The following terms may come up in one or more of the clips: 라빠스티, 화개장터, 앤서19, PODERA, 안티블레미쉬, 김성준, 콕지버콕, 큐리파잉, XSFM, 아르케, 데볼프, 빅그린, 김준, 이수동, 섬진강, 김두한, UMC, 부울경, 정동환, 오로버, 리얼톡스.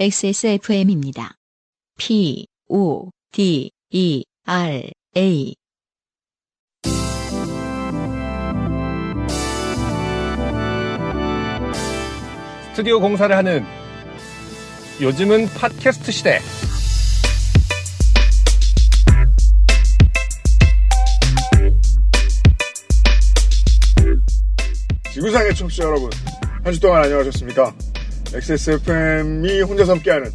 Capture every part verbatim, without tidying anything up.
엑스에스에프엠입니다. 피 오 디 이 알 에이 스튜디오 공사를 하는 요즘은 팟캐스트 시대. 지구상의 청취자 여러분, 한 주 동안 안녕하셨습니까? 엑스에스에프엠이 혼자서 함께하는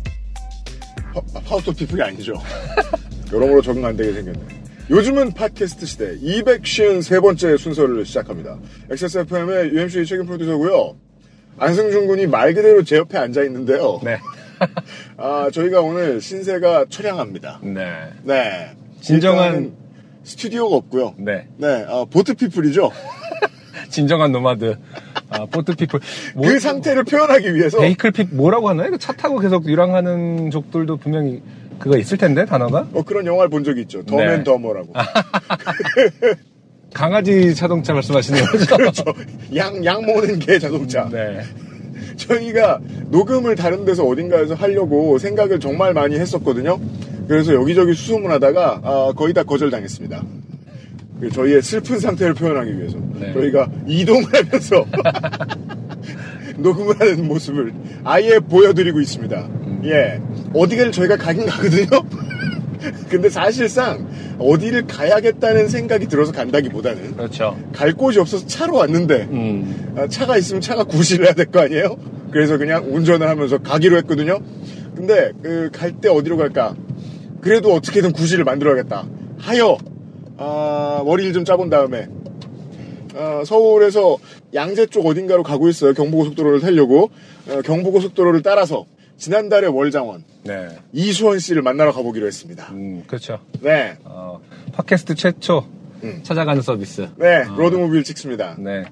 하우스 오브 피플이 아니죠. 여러모로 적응 안 되게 생겼네. 요즘은 팟캐스트 시대 이백오십삼 번째 순서를 시작합니다. 엑스에스에프엠의 유엠씨 책임 프로듀서고요. 안승준 군이 말 그대로 제 옆에 앉아 있는데요. 네. 아, 저희가 오늘 신세가 처량합니다. 네. 네. 진정한 스튜디오가 없고요. 네. 네. 아, 보트 피플이죠. 진정한 노마드. 아, 보트피플. 뭐, 그 상태를 표현하기 위해서. 베이클피, 뭐라고 하나요? 그 차 타고 계속 유랑하는 족들도 분명히 그거 있을 텐데, 단어가? 어, 그런 영화를 본 적이 있죠. 더맨 더머라고. 강아지 자동차 말씀하시는 거죠? 그렇죠. 양, 양 모는 개 자동차. 네. 저희가 녹음을 다른 데서 어딘가에서 하려고 생각을 정말 많이 했었거든요. 그래서 여기저기 수소문 하다가, 아, 거의 다 거절당했습니다. 저희의 슬픈 상태를 표현하기 위해서 네. 저희가 이동을 하면서 녹음을 하는 모습을 아예 보여드리고 있습니다. 음. 예, 어디를 저희가 가긴 가거든요. 근데 사실상 어디를 가야겠다는 생각이 들어서 간다기보다는 그렇죠. 갈 곳이 없어서 차로 왔는데 음. 차가 있으면 차가 구실해야 될 거 아니에요? 그래서 그냥 운전을 하면서 가기로 했거든요. 근데 그 갈 때 어디로 갈까? 그래도 어떻게든 구실을 만들어야겠다 하여 아, 머리를 좀 짜본 다음에, 아, 서울에서 양재 쪽 어딘가로 가고 있어요. 경부고속도로를 타려고. 어, 경부고속도로를 따라서, 지난달에 월장원. 네. 이수원 씨를 만나러 가보기로 했습니다. 음, 그렇죠. 네. 어, 팟캐스트 최초 음. 찾아가는 서비스. 네, 어. 로드무비를 찍습니다. 네.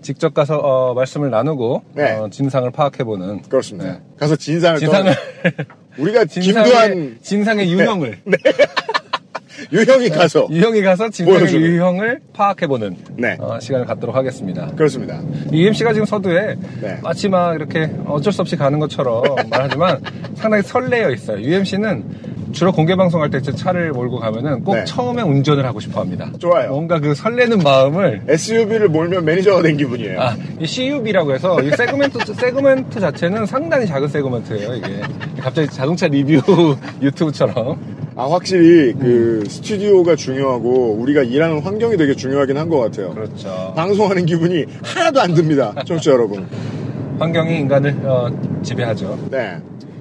직접 가서, 어, 말씀을 나누고, 네. 어, 진상을 파악해보는. 그렇습니다. 네. 가서 진상을. 진상을. 우리가 진상의, 김두한. 진상의 유형을. 네. 네. 유형이 가서 유형이 가서 진상의 유형을 파악해보는 네. 어, 시간을 갖도록 하겠습니다. 그렇습니다. 유엠씨가 지금 서두에 네. 마치 막 이렇게 어쩔 수 없이 가는 것처럼 말하지만 상당히 설레어 있어요. 유엠씨는 주로 공개방송할 때 차를 몰고 가면은 꼭 네. 처음에 운전을 하고 싶어 합니다. 좋아요. 뭔가 그 설레는 마음을 에스유브이를 몰면 매니저가 된 기분이에요. 아, 이 씨유브이라고 해서 이 세그먼트, 세그먼트 자체는 상당히 작은 세그먼트예요. 이게 갑자기 자동차 리뷰 유튜브처럼 아, 확실히 그 음. 스튜디오가 중요하고 우리가 일하는 환경이 되게 중요하긴 한 것 같아요. 그렇죠. 방송하는 기분이 하나도 안 듭니다. 청취자 여러분. 환경이 인간을 어, 지배하죠. 네.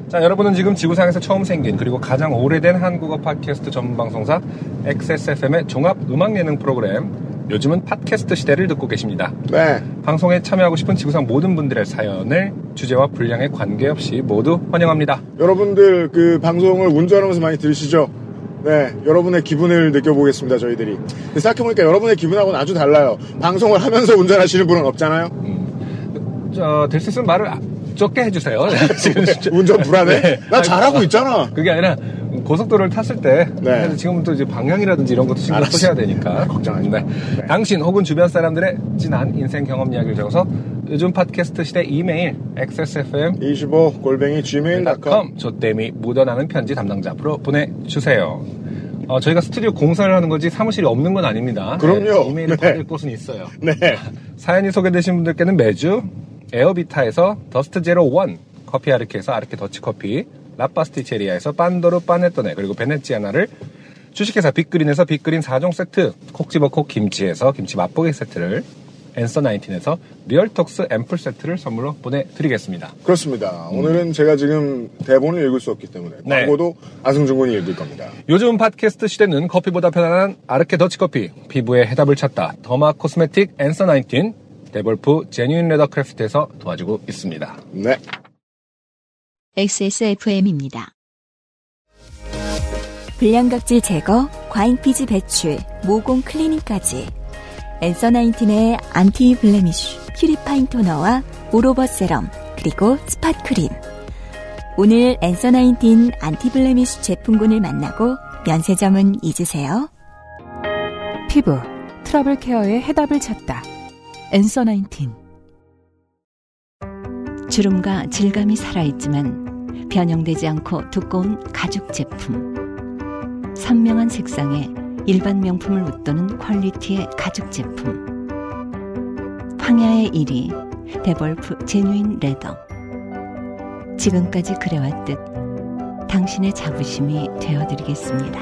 자, 여러분은 지금 지구상에서 처음 생긴 그리고 가장 오래된 한국어 팟캐스트 전문 방송사 엑스에스에프엠의 종합 음악 예능 프로그램 요즘은 팟캐스트 시대를 듣고 계십니다. 네. 방송에 참여하고 싶은 지구상 모든 분들의 사연을 주제와 분량에 관계없이 모두 환영합니다. 여러분들 그 방송을 운전하면서 많이 들으시죠? 네, 여러분의 기분을 느껴보겠습니다. 저희들이 생각해보니까 여러분의 기분하고는 아주 달라요. 방송을 하면서 운전하시는 분은 없잖아요. 음, 저, 될 수 있으면 말을 적게 해주세요. 지금 운전 불안해. 네. 나 잘하고 아, 있잖아. 그게 아니라 고속도로를 탔을 때 네. 지금부터 이제 방향이라든지 이런 것도 신경 쓰셔야 되니까 걱정 안 네. 네. 당신 혹은 주변 사람들의 진한 인생 경험 이야기를 적어서 요즘 팟캐스트 시대 이메일 엑스에스에프엠 이십오 골뱅이 지메일 닷컴 조땜이 묻어나는 편지 담당자 앞으로 보내주세요. 어, 저희가 스튜디오 공사를 하는 거지 사무실이 없는 건 아닙니다. 그럼요. 네. 이메일을 받을 네. 곳은 있어요. 네. 사연이 소개되신 분들께는 매주 에어비타에서 더스트 제로 원, 커피 아르케에서 아르케 더치 커피, 라빠스티 체리아에서 빤도르 빠네토네, 그리고 베네치아나를, 주식회사 빅그린에서 빅그린 사 종 세트, 콕지버콕 김치에서 김치 맛보기 세트를, 앤서 나인틴에서 리얼톡스 앰플 세트를 선물로 보내드리겠습니다. 그렇습니다. 음. 오늘은 제가 지금 대본을 읽을 수 없기 때문에 네. 광고도 안승준 군이 읽을 겁니다. 요즘 팟캐스트 시대는 커피보다 편안한 아르케 더치 커피, 피부에 해답을 찾다 더마 코스메틱 앤서 나인틴, 데볼프 제뉴인레더 크래프트에서 도와주고 있습니다. 네. 엑스에스에프엠입니다. 불량각질 제거, 과잉피지 배출, 모공 클리닝까지 앤서나인틴의 안티블레미쉬, 큐리파잉 토너와 오로버 세럼, 그리고 스팟크림. 오늘 앤서나인틴 안티블레미쉬 제품군을 만나고 면세점은 잊으세요. 피부, 트러블 케어의 해답을 찾다. 앤서 나인틴. 주름과 질감이 살아있지만 변형되지 않고 두꺼운 가죽 제품, 선명한 색상에 일반 명품을 웃도는 퀄리티의 가죽 제품, 황야의 일 위 데볼프 제뉴인레더. 지금까지 그래왔듯 당신의 자부심이 되어드리겠습니다.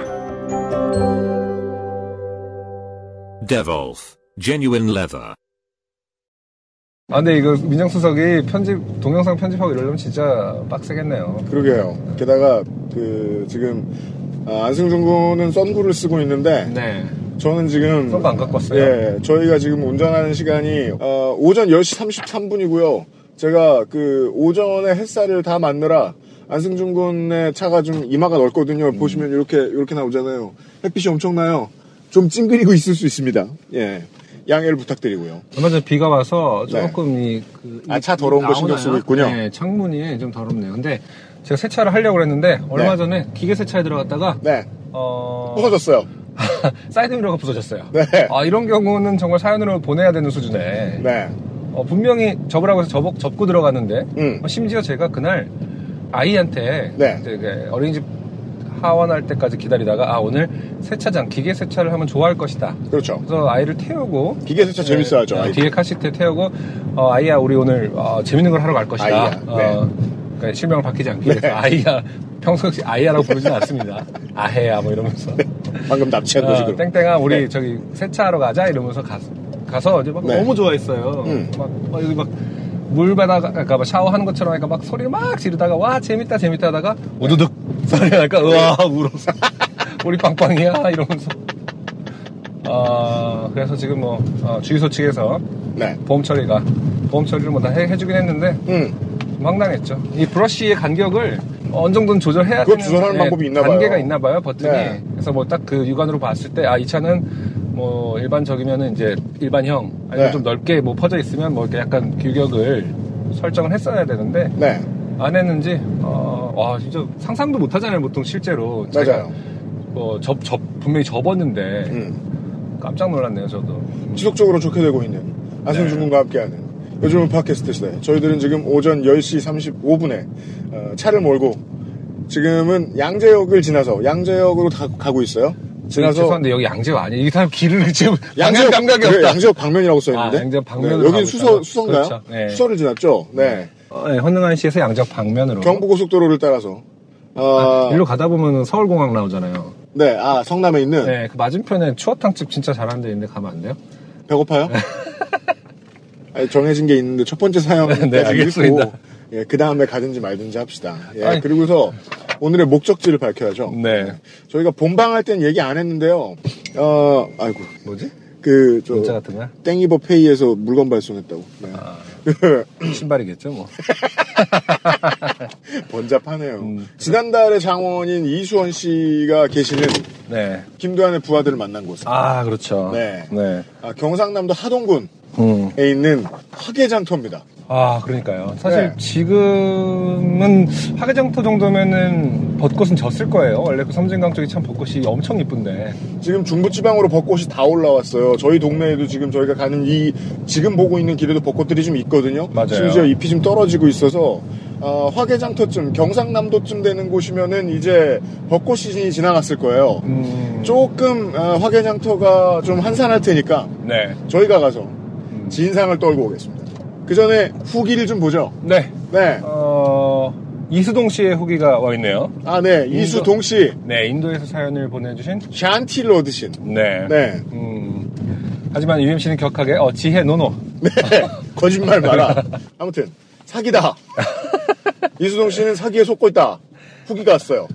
데볼프 제뉴인레더. 아, 근데 이거 민정수석이 편집, 동영상 편집하고 이러려면 진짜 빡세겠네요. 그러게요. 게다가, 그, 지금, 아, 안승준 군은 선구를 쓰고 있는데, 네. 저는 지금. 선구 안 갖고 왔어요? 예. 저희가 지금 운전하는 시간이, 어, 오전 열 시 삼십삼 분이고요. 제가 그, 오전에 햇살을 다 맞느라, 안승준 군의 차가 좀 이마가 넓거든요. 음. 보시면 이렇게, 이렇게 나오잖아요. 햇빛이 엄청나요. 좀 찡그리고 있을 수 있습니다. 예. 양해를 부탁드리고요. 얼마 전에 비가 와서 조금 네. 이, 그, 아, 차 더러운 거 신경 쓰고 있군요. 네, 창문이 좀 더럽네요. 근데 제가 세차를 하려고 했는데 얼마 네. 전에 기계 세차에 들어갔다가 네. 어... 부서졌어요. 사이드미러가 부서졌어요. 네. 아, 이런 경우는 정말 사연으로 보내야 되는 수준에 네. 어, 분명히 접으라고 해서 접어, 접고 들어갔는데 음. 심지어 제가 그날 아이한테 네. 이제 어린이집 하원할 때까지 기다리다가 아 오늘 세차장 기계 세차를 하면 좋아할 것이다. 그렇죠. 그래서 아이를 태우고 기계 세차 네, 재밌어하죠. 네, 뒤에 카시트에 태우고 어, 아이야 우리 오늘 어, 재밌는 걸 하러 갈 것이다. 어, 네. 그러니까 실명을 바뀌지 않기 위해서 네. 아이야 평소 역시 아이야라고 부르진 않습니다. 아해야 뭐 이러면서 네. 방금 납치한 거지. 어, 땡땡아 우리 네. 저기 세차하러 가자 이러면서 가, 가서 이제 막 네. 너무 좋아했어요. 음. 막 어, 여기 막 물 받아가, 그러니까 샤워하는 것처럼 하니까 막 소리를 막 지르다가 와 재밌다 재밌다 하다가 우두둑 소리가 날까 우와 울었어 우리 빵빵이야 이러면서 어, 그래서 지금 뭐 어, 주유소 측에서 네. 보험 처리가 보험 처리를 뭐 다 해주긴 했는데 음. 좀 황당했죠. 이 브러쉬의 간격을 어느 정도는 조절해야 되는 조절하는 예, 방법이 있나 단계가 봐요. 있나 봐요 버튼이. 네. 그래서 뭐 딱 그 육안으로 봤을 때 아 이 차는 뭐 일반적이면은 이제 일반형 아니면 네. 좀 넓게 뭐 퍼져 있으면 뭐 이렇게 약간 규격을 설정을 했어야 되는데 네. 안 했는지 어, 와 진짜 상상도 못 하잖아요 보통 실제로. 맞아요. 뭐 접 접 분명히 접었는데 음. 깜짝 놀랐네요 저도. 지속적으로 좋게 되고 있는 안승준 군과 네. 함께하는 요즘은 팟캐스트 시대. 저희들은 지금 오전 열 시 삼십오 분에 어, 차를 몰고 지금은 양재역을 지나서 양재역으로 다 가고 있어요. 지나서 죄송한데 여기 양재역 아니에요? 이 사람 길을 지금 양재역 감각이 그래, 없다. 양재역 방면이라고 써있는데. 아, 양재역 방면으로 네, 여기 수서 수서인가요? 그렇죠. 네. 수서를 지났죠. 네. 어, 네. 헌능한시에서 양재역 방면으로. 경부고속도로를 따라서. 어... 아, 일로 가다 보면은 서울공항 나오잖아요. 네. 아 성남에 있는. 네. 그 맞은편에 추어탕집 진짜 잘하는 데 있는데 가면 안 돼요? 배고파요? 아니, 정해진 게 있는데 첫 번째 사연은 네, 알겠습니다. 예, 그 다음에 가든지 말든지 합시다. 예, 아니. 그리고서. 오늘의 목적지를 밝혀야죠. 네. 저희가 본방할 땐 얘기 안 했는데요. 어, 아이고. 뭐지? 그, 저. 문자 같은 거야? 땡이버 페이에서 물건 발송했다고. 네. 아, 신발이겠죠, 뭐. 번잡하네요. 음. 지난달에 장원인 이수원 씨가 계시는. 네. 김두한의 부하들을 만난 곳. 아, 그렇죠. 네. 네. 아, 경상남도 하동군에 음. 있는 화개장터입니다. 아, 그러니까요. 사실 네. 지금은 화개장터 정도면은 벚꽃은 졌을 거예요. 원래 그 섬진강 쪽이 참 벚꽃이 엄청 이쁜데. 지금 중부지방으로 벚꽃이 다 올라왔어요. 저희 동네에도 지금 저희가 가는 이 지금 보고 있는 길에도 벚꽃들이 좀 있거든요. 맞아요. 심지어 잎이 좀 떨어지고 있어서 어, 화개장터쯤 경상남도쯤 되는 곳이면은 이제 벚꽃 시즌이 지나갔을 거예요. 음... 조금 어, 화개장터가 좀 한산할 테니까 네. 저희가 가서 음... 진상을 떨고 오겠습니다. 그 전에 후기를 좀 보죠. 네. 네. 어, 이수동 씨의 후기가 와 있네요. 아, 네. 인도, 이수동 씨. 네, 인도에서 사연을 보내주신. 샨티로드 씨. 네. 네. 음. 하지만 유엠씨는 격하게, 어, 지혜 노노. 네. 거짓말 마라. 아무튼, 사기다. 이수동 씨는 사기에 속고 있다. 후기가 왔어요.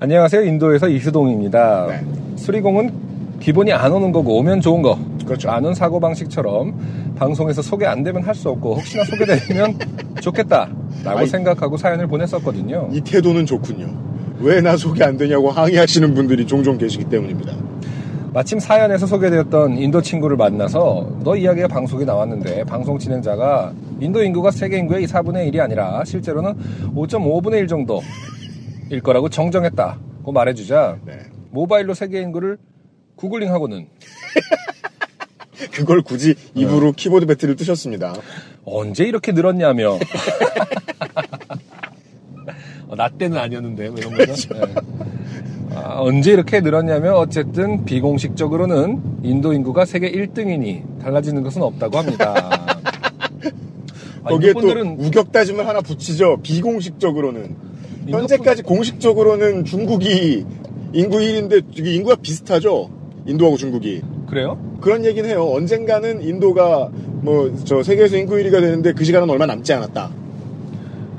안녕하세요. 인도에서 이수동입니다. 네. 수리공은 기본이 안 오는 거고 오면 좋은 거. 그렇죠. 안 온 사고 방식처럼 방송에서 소개 안 되면 할 수 없고 혹시나 소개되면 좋겠다라고 아이, 생각하고 사연을 보냈었거든요. 이 태도는 좋군요. 왜 나 소개 안 되냐고 항의하시는 분들이 종종 계시기 때문입니다. 마침 사연에서 소개되었던 인도 친구를 만나서 너 이야기가 방송에 나왔는데 방송 진행자가 인도 인구가 세계 인구의 사분의 일이 아니라 실제로는 오점오분의 일 정도일 거라고 정정했다고 말해주자 네. 모바일로 세계 인구를 구글링하고는 그걸 굳이 입으로 네. 키보드 배틀을 뜨셨습니다. 언제 이렇게 늘었냐며 나 때는 아니었는데 뭐 이런 거죠. 그렇죠. 네. 아, 언제 이렇게 늘었냐면 어쨌든 비공식적으로는 인도 인구가 세계 일 등이니 달라지는 것은 없다고 합니다. 아, 거기에 또 우격 따짐을 하나 붙이죠. 비공식적으로는. 현재까지 인도뿐... 공식적으로는 중국이 인구 일 위인데 인구가 비슷하죠. 인도하고 중국이. 그래요? 그런 얘기는 해요. 언젠가는 인도가 뭐 저 세계에서 인구 일 위가 되는데 그 시간은 얼마 남지 않았다.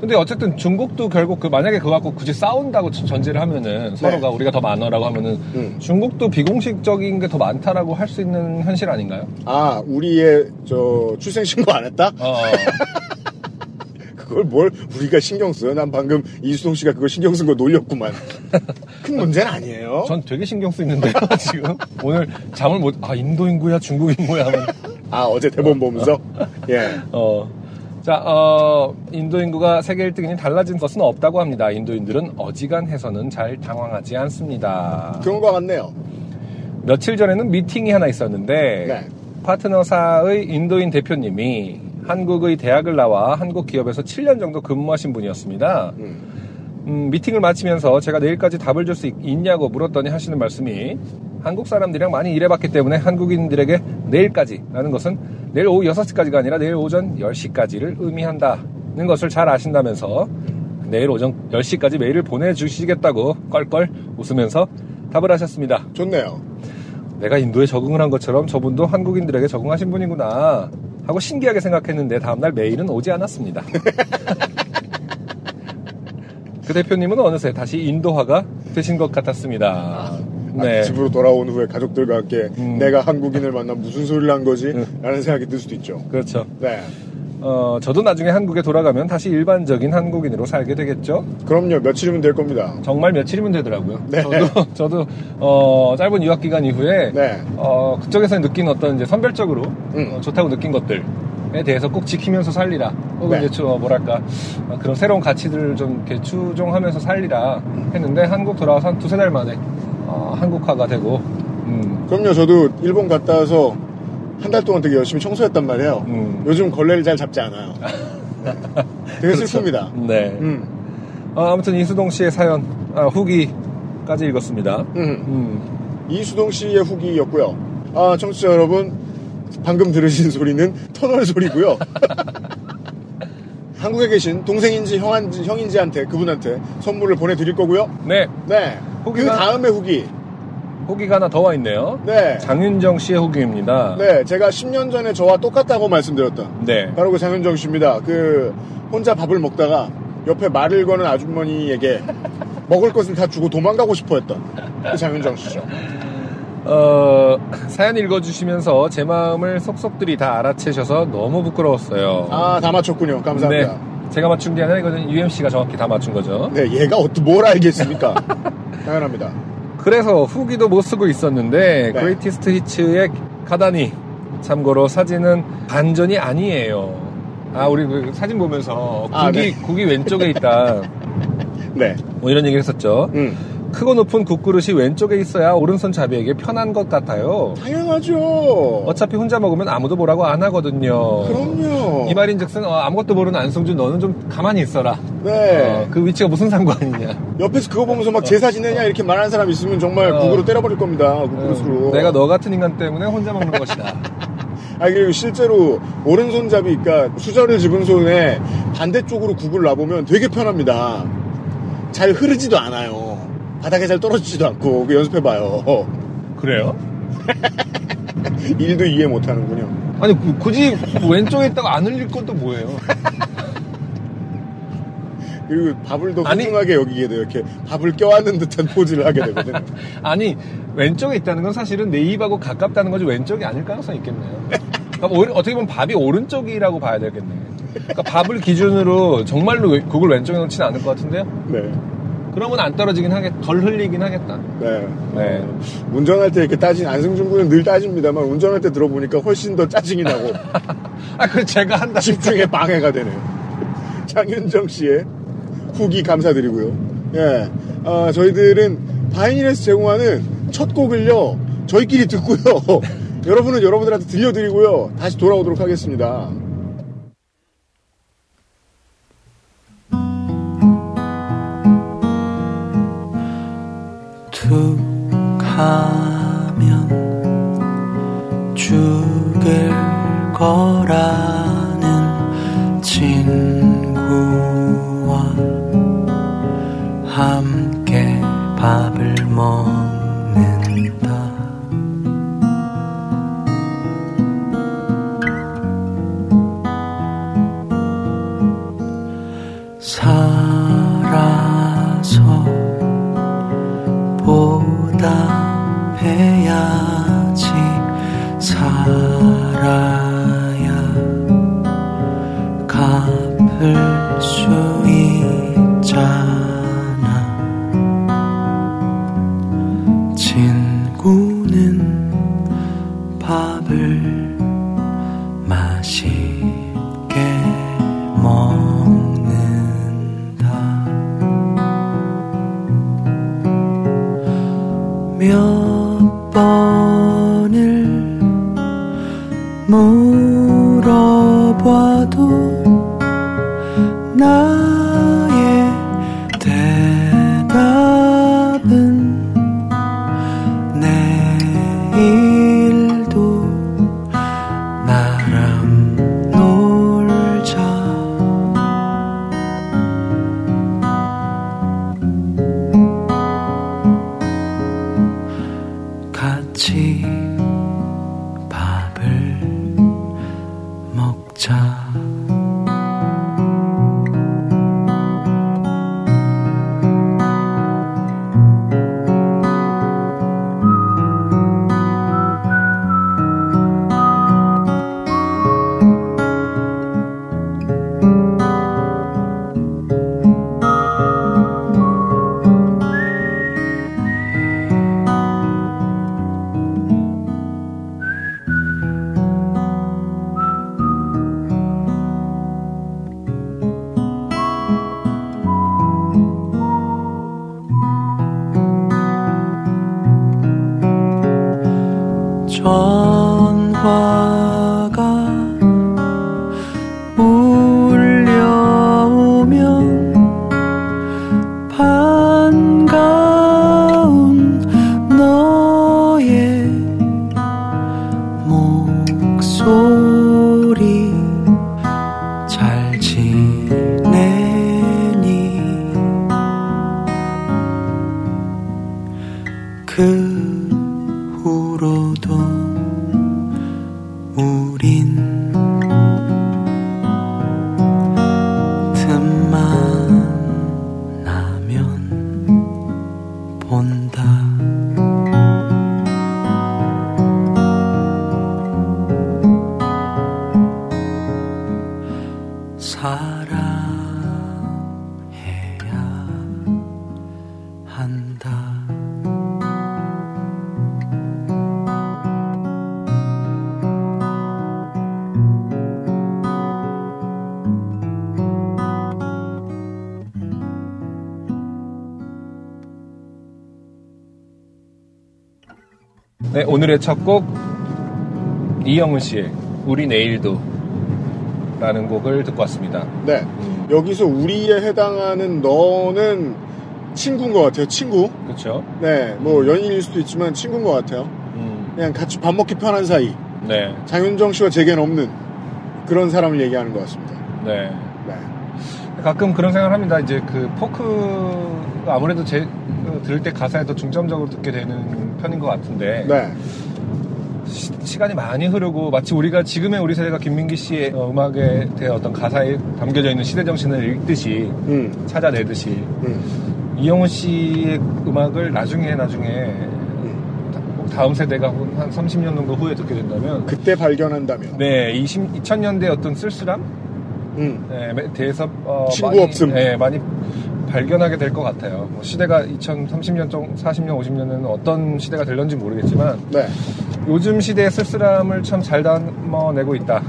근데 어쨌든 중국도 결국 그 만약에 그거 갖고 굳이 싸운다고 전제를 하면은 서로가 네. 우리가 더 많아라고 하면은 음. 중국도 비공식적인 게 더 많다라고 할 수 있는 현실 아닌가요? 아 우리의 저 출생신고 안 했다? 어. 그걸 뭘 우리가 신경 써요? 난 방금 이수동 씨가 그걸 신경 쓴 거 놀렸구만. 큰 문제는 아니에요. 전 되게 신경 쓰이는데요 지금. 오늘 잠을 못. 아 인도 인구야 중국 인구야. 아 어제 대본 보면서. 예. 어. 자, 어, 인도 인구가 세계 일 등이니 달라진 것은 없다고 합니다. 인도인들은 어지간해서는 잘 당황하지 않습니다. 그런 것 같네요. 며칠 전에는 미팅이 하나 있었는데 네. 파트너사의 인도인 대표님이 한국의 대학을 나와 한국 기업에서 칠 년 정도 근무하신 분이었습니다. 음. 음, 미팅을 마치면서 제가 내일까지 답을 줄 수 있냐고 물었더니 하시는 말씀이 한국 사람들이랑 많이 일해봤기 때문에 한국인들에게 내일까지라는 것은 내일 오후 여섯 시까지가 아니라 내일 오전 열 시까지를 의미한다는 것을 잘 아신다면서 내일 오전 열 시까지 메일을 보내주시겠다고 껄껄 웃으면서 답을 하셨습니다. 좋네요. 내가 인도에 적응을 한 것처럼 저분도 한국인들에게 적응하신 분이구나 하고 신기하게 생각했는데 다음날 메일은 오지 않았습니다. 그 대표님은 어느새 다시 인도화가 되신 것 같았습니다. 아. 네. 집으로 돌아온 후에 가족들과 함께 음. 내가 한국인을 만나 무슨 소리를 한 거지? 음. 라는 생각이 들 수도 있죠. 그렇죠. 네. 어, 저도 나중에 한국에 돌아가면 다시 일반적인 한국인으로 살게 되겠죠? 그럼요. 며칠이면 될 겁니다. 정말 며칠이면 되더라고요. 네. 저도, 저도 어, 짧은 유학기간 이후에 네. 어, 그쪽에서 느낀 어떤 이제 선별적으로 음. 어, 좋다고 느낀 것들에 대해서 꼭 지키면서 살리라. 혹은 네. 이제 저 뭐랄까 그런 새로운 가치들을 좀 이렇게 추종하면서 살리라 했는데 한국 돌아와서 한 두세 달 만에 어, 한국화가 되고 음. 그럼요. 저도 일본 갔다 와서 한 달 동안 되게 열심히 청소했단 말이에요. 음. 요즘 걸레를 잘 잡지 않아요. 네. 되게 그렇죠. 슬픕니다. 네. 음. 어, 아무튼 이수동 씨의 사연 아, 후기까지 읽었습니다. 음. 음. 이수동 씨의 후기였고요. 아, 청취자 여러분 방금 들으신 소리는 터널 소리고요. 한국에 계신 동생인지 형한지, 형인지한테 그분한테 선물을 보내드릴 거고요. 네. 네. 그 다음에 후기 후기가 하나 더 와 있네요. 네, 장윤정 씨의 후기입니다. 네, 제가 십 년 전에 저와 똑같다고 말씀드렸던 네, 바로 그 장윤정 씨입니다. 그 혼자 밥을 먹다가 옆에 말을 거는 아주머니에게 먹을 것을 다 주고 도망가고 싶어했던 그 장윤정 씨죠. 어, 사연 읽어주시면서 제 마음을 속속들이 다 알아채셔서 너무 부끄러웠어요. 아, 다 맞췄군요. 감사합니다. 네. 제가 맞춘 게 아니라 이거는 유엠씨가 정확히 다 맞춘 거죠. 네, 얘가 어떻게 뭘 알겠습니까? 당연합니다. 그래서 후기도 못 쓰고 있었는데 네. 그레이티스트 히츠의 가다니 참고로 사진은 반전이 아니에요. 아, 우리 그 사진 보면서 아, 국이, 네. 국이 왼쪽에 있다. 네. 뭐 이런 얘기를 했었죠. 음. 크고 높은 국그릇이 왼쪽에 있어야 오른손잡이에게 편한 것 같아요. 당연하죠. 어차피 혼자 먹으면 아무도 뭐라고 안 하거든요. 그럼요. 이 말인즉슨 어, 아무것도 모르는 안성준 너는 좀 가만히 있어라. 네. 어, 그 위치가 무슨 상관이냐. 옆에서 그거 보면서 막 제사 지내냐 이렇게 말하는 사람 있으면 정말 어. 국으로 때려버릴 겁니다. 국그릇으로. 어, 내가 너 같은 인간 때문에 혼자 먹는 것이다. 아, 그리고 실제로 오른손잡이 그러니까 수저를 집은 손에 반대쪽으로 국을 놔보면 되게 편합니다. 잘 흐르지도 않아요. 바닥에 잘 떨어지지도 않고 연습해봐요. 그래요? 일도 이해 못하는군요. 아니 굳이 왼쪽에 있다가 안 흘릴 것도 뭐예요? 그리고 밥을 더 소중하게 여기게 돼요. 이렇게 밥을 껴안는 듯한 포즈를 하게 되거든요. 아니 왼쪽에 있다는 건 사실은 내 입하고 가깝다는 거지 왼쪽이 아닐 가능성이 있겠네요. 그러니까 어떻게 보면 밥이 오른쪽이라고 봐야 되겠네요. 그러니까 밥을 기준으로 정말로 그걸 왼쪽에 놓지는 않을 것 같은데요? 네. 그러면 안 떨어지긴 하겠, 덜 흘리긴 하겠다. 네. 네. 운전할 때 이렇게 따진, 안승준 군은 늘 따집니다만, 운전할 때 들어보니까 훨씬 더 짜증이 나고. 아, 그 제가 한다. 집중에 방해가 되네요. 장윤정 씨의 후기 감사드리고요. 예. 아, 저희들은 바이닐에서 제공하는 첫 곡을요, 저희끼리 듣고요. 여러분은 여러분들한테 들려드리고요. 다시 돌아오도록 하겠습니다. 익숙하면 죽을 거라는 친구와 함께 밥을 먹는다. 살아서 보답해야지 살아야 갚을 수 있잖아. 친구는 밥을 맛있게 먹 몇 번을 물어봐도 나의 대답은 내일도 나랑 놀자. 네, 오늘의 첫 곡 이영훈 씨의 우리 내일도 라는 곡을 듣고 왔습니다. 네, 여기서 우리에 해당하는 너는 친구인 것 같아요. 친구. 그렇죠. 네, 뭐 연인일 수도 있지만 친구인 것 같아요. 음. 그냥 같이 밥 먹기 편한 사이. 네. 장윤정 씨와 제겐 없는 그런 사람을 얘기하는 것 같습니다. 네. 네. 가끔 그런 생각을 합니다. 이제 그 포크 아무래도 제 들을 때 가사에 더 중점적으로 듣게 되는 편인 것 같은데 네. 시, 시간이 많이 흐르고 마치 우리가 지금의 우리 세대가 김민기 씨의 음악에 대한 어떤 가사에 담겨져 있는 시대 정신을 읽듯이 음. 찾아내듯이 음. 이영훈 씨의 음악을 나중에 나중에 음. 다, 다음 세대가 한 삼십 년 정도 후에 듣게 된다면 그때 발견한다면 네, 이천 년대 어떤 쓸쓸함 음. 네, 대해서 어, 친구 많이, 없음 네, 많이 발견하게 될 것 같아요. 뭐 시대가 이천삼십 년, 사십 년, 오십 년에는 어떤 시대가 될런지 모르겠지만 네. 요즘 시대의 쓸쓸함을 참 잘 담아내고 있다.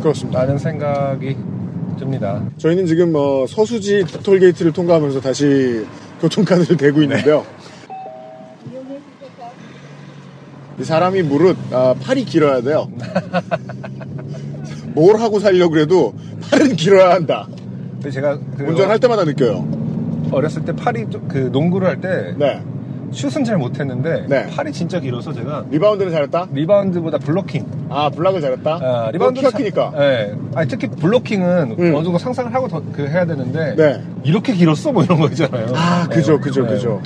그렇습니다. 라는 생각이 듭니다. 저희는 지금 어, 서수지 톨게이트를 통과하면서 다시 교통카드를 대고 있는데요. 네. 이 사람이 무릇 아, 팔이 길어야 돼요. 뭘 하고 살려고 해도 팔은 길어야 한다. 근데 제가 운전할 때마다 느껴요. 어렸을 때 팔이 좀 그 농구를 할 때 네. 슛은 잘 못했는데 네. 팔이 진짜 길어서 제가 리바운드는 잘했다? 리바운드보다 블로킹 아 블락을 잘했다? 아, 리바운드 키가 크니까 네. 아니, 특히 블로킹은 음. 어느 정도 상상을 하고 더, 그, 해야 되는데 네. 이렇게 길었어? 뭐 이런 거 있잖아요. 아 그죠 네. 그죠 네. 그죠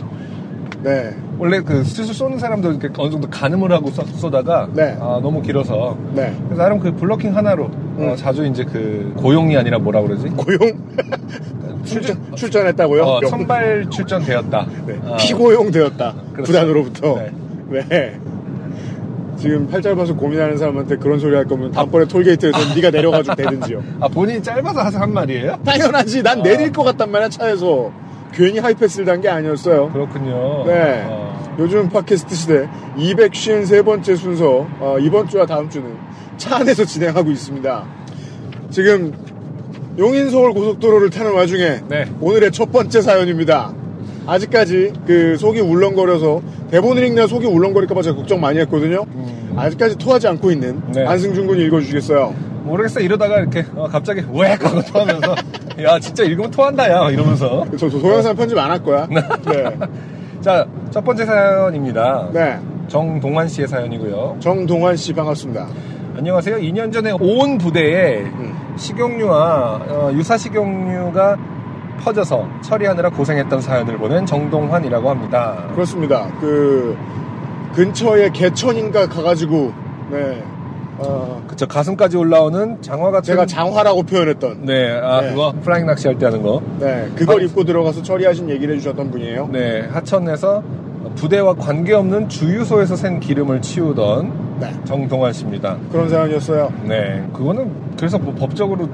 네. 원래 그 슛을 쏘는 사람도 이렇게 어느 정도 가늠을 하고 쏘, 쏘다가 네. 아, 너무 길어서 네. 그래서 나름 그 블로킹 하나로 음. 어, 자주 이제 그 고용이 아니라 뭐라 그러지? 고용? 출전, 출전했다고요? 어, 선발 출전되었다. 네. 아. 피고용되었다. 부단으로부터. 네. 네. 지금 팔 짧아서 고민하는 사람한테 그런 소리 할 거면 다음번에 아. 톨게이트에서 아. 네가 내려가지고 되든지요. 아, 본인이 짧아서 한 말이에요? 당연하지. 난 아. 내릴 것 같단 말이야, 차에서. 괜히 하이패스를 단 게 아니었어요. 그렇군요. 네. 아. 요즘 팟캐스트 시대 이백오십삼 번째 순서, 어, 이번 주와 다음 주는 차 안에서 진행하고 있습니다. 지금, 용인서울 고속도로를 타는 와중에 네. 오늘의 첫 번째 사연입니다. 아직까지 그 속이 울렁거려서 대본을 읽느라 속이 울렁거릴까봐 제가 걱정 많이 했거든요. 음. 아직까지 토하지 않고 있는 네. 안승준 군이 읽어주시겠어요? 모르겠어. 이러다가 이렇게 어, 갑자기 웩 하고 토하면서 야 진짜 읽으면 토한다 야 이러면서 저, 저 동영상 편집 안 할 거야. 네. 자, 첫 번째 사연입니다. 네. 정동환 씨의 사연이고요. 정동환 씨 반갑습니다. 안녕하세요. 이 년 전에 온 부대에 음. 식용유와 어, 유사 식용유가 퍼져서 처리하느라 고생했던 사연을 보낸 정동환이라고 합니다. 그렇습니다. 그 근처에 개천인가 가가지고 네. 어, 그쵸 가슴까지 올라오는 장화 같은 제가 장화라고 표현했던 네, 아 네. 그거 플라잉 낚시할 때 하는 거. 네, 그걸 하... 입고 들어가서 처리하신 얘기를 해주셨던 분이에요. 네, 하천에서 부대와 관계없는 주유소에서 샌 기름을 치우던 네. 정동환 씨입니다. 그런 사연이었어요. 네, 그거는 그래서 뭐 법적으로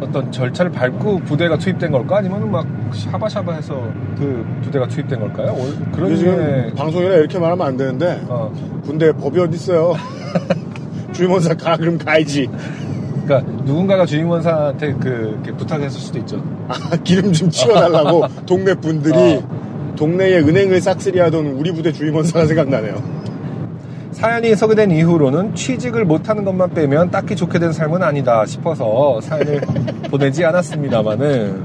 어떤 절차를 밟고 부대가 투입된 걸까? 아니면 막 샤바샤바해서 그 부대가 투입된 걸까요? 그런 지금 방송이라 이렇게 말하면 안 되는데 어. 군대 법이 어디 있어요? 주임원사 가 그럼 가야지. 그러니까 누군가가 주임원사한테 그 부탁했을 수도 있죠. 아, 기름 좀 치워달라고 동네 분들이. 어. 동네에 은행을 싹쓸이하던 우리 부대 주임원사가 생각나네요. 사연이 소개된 이후로는 취직을 못하는 것만 빼면 딱히 좋게 된 삶은 아니다 싶어서 사연을 보내지 않았습니다만은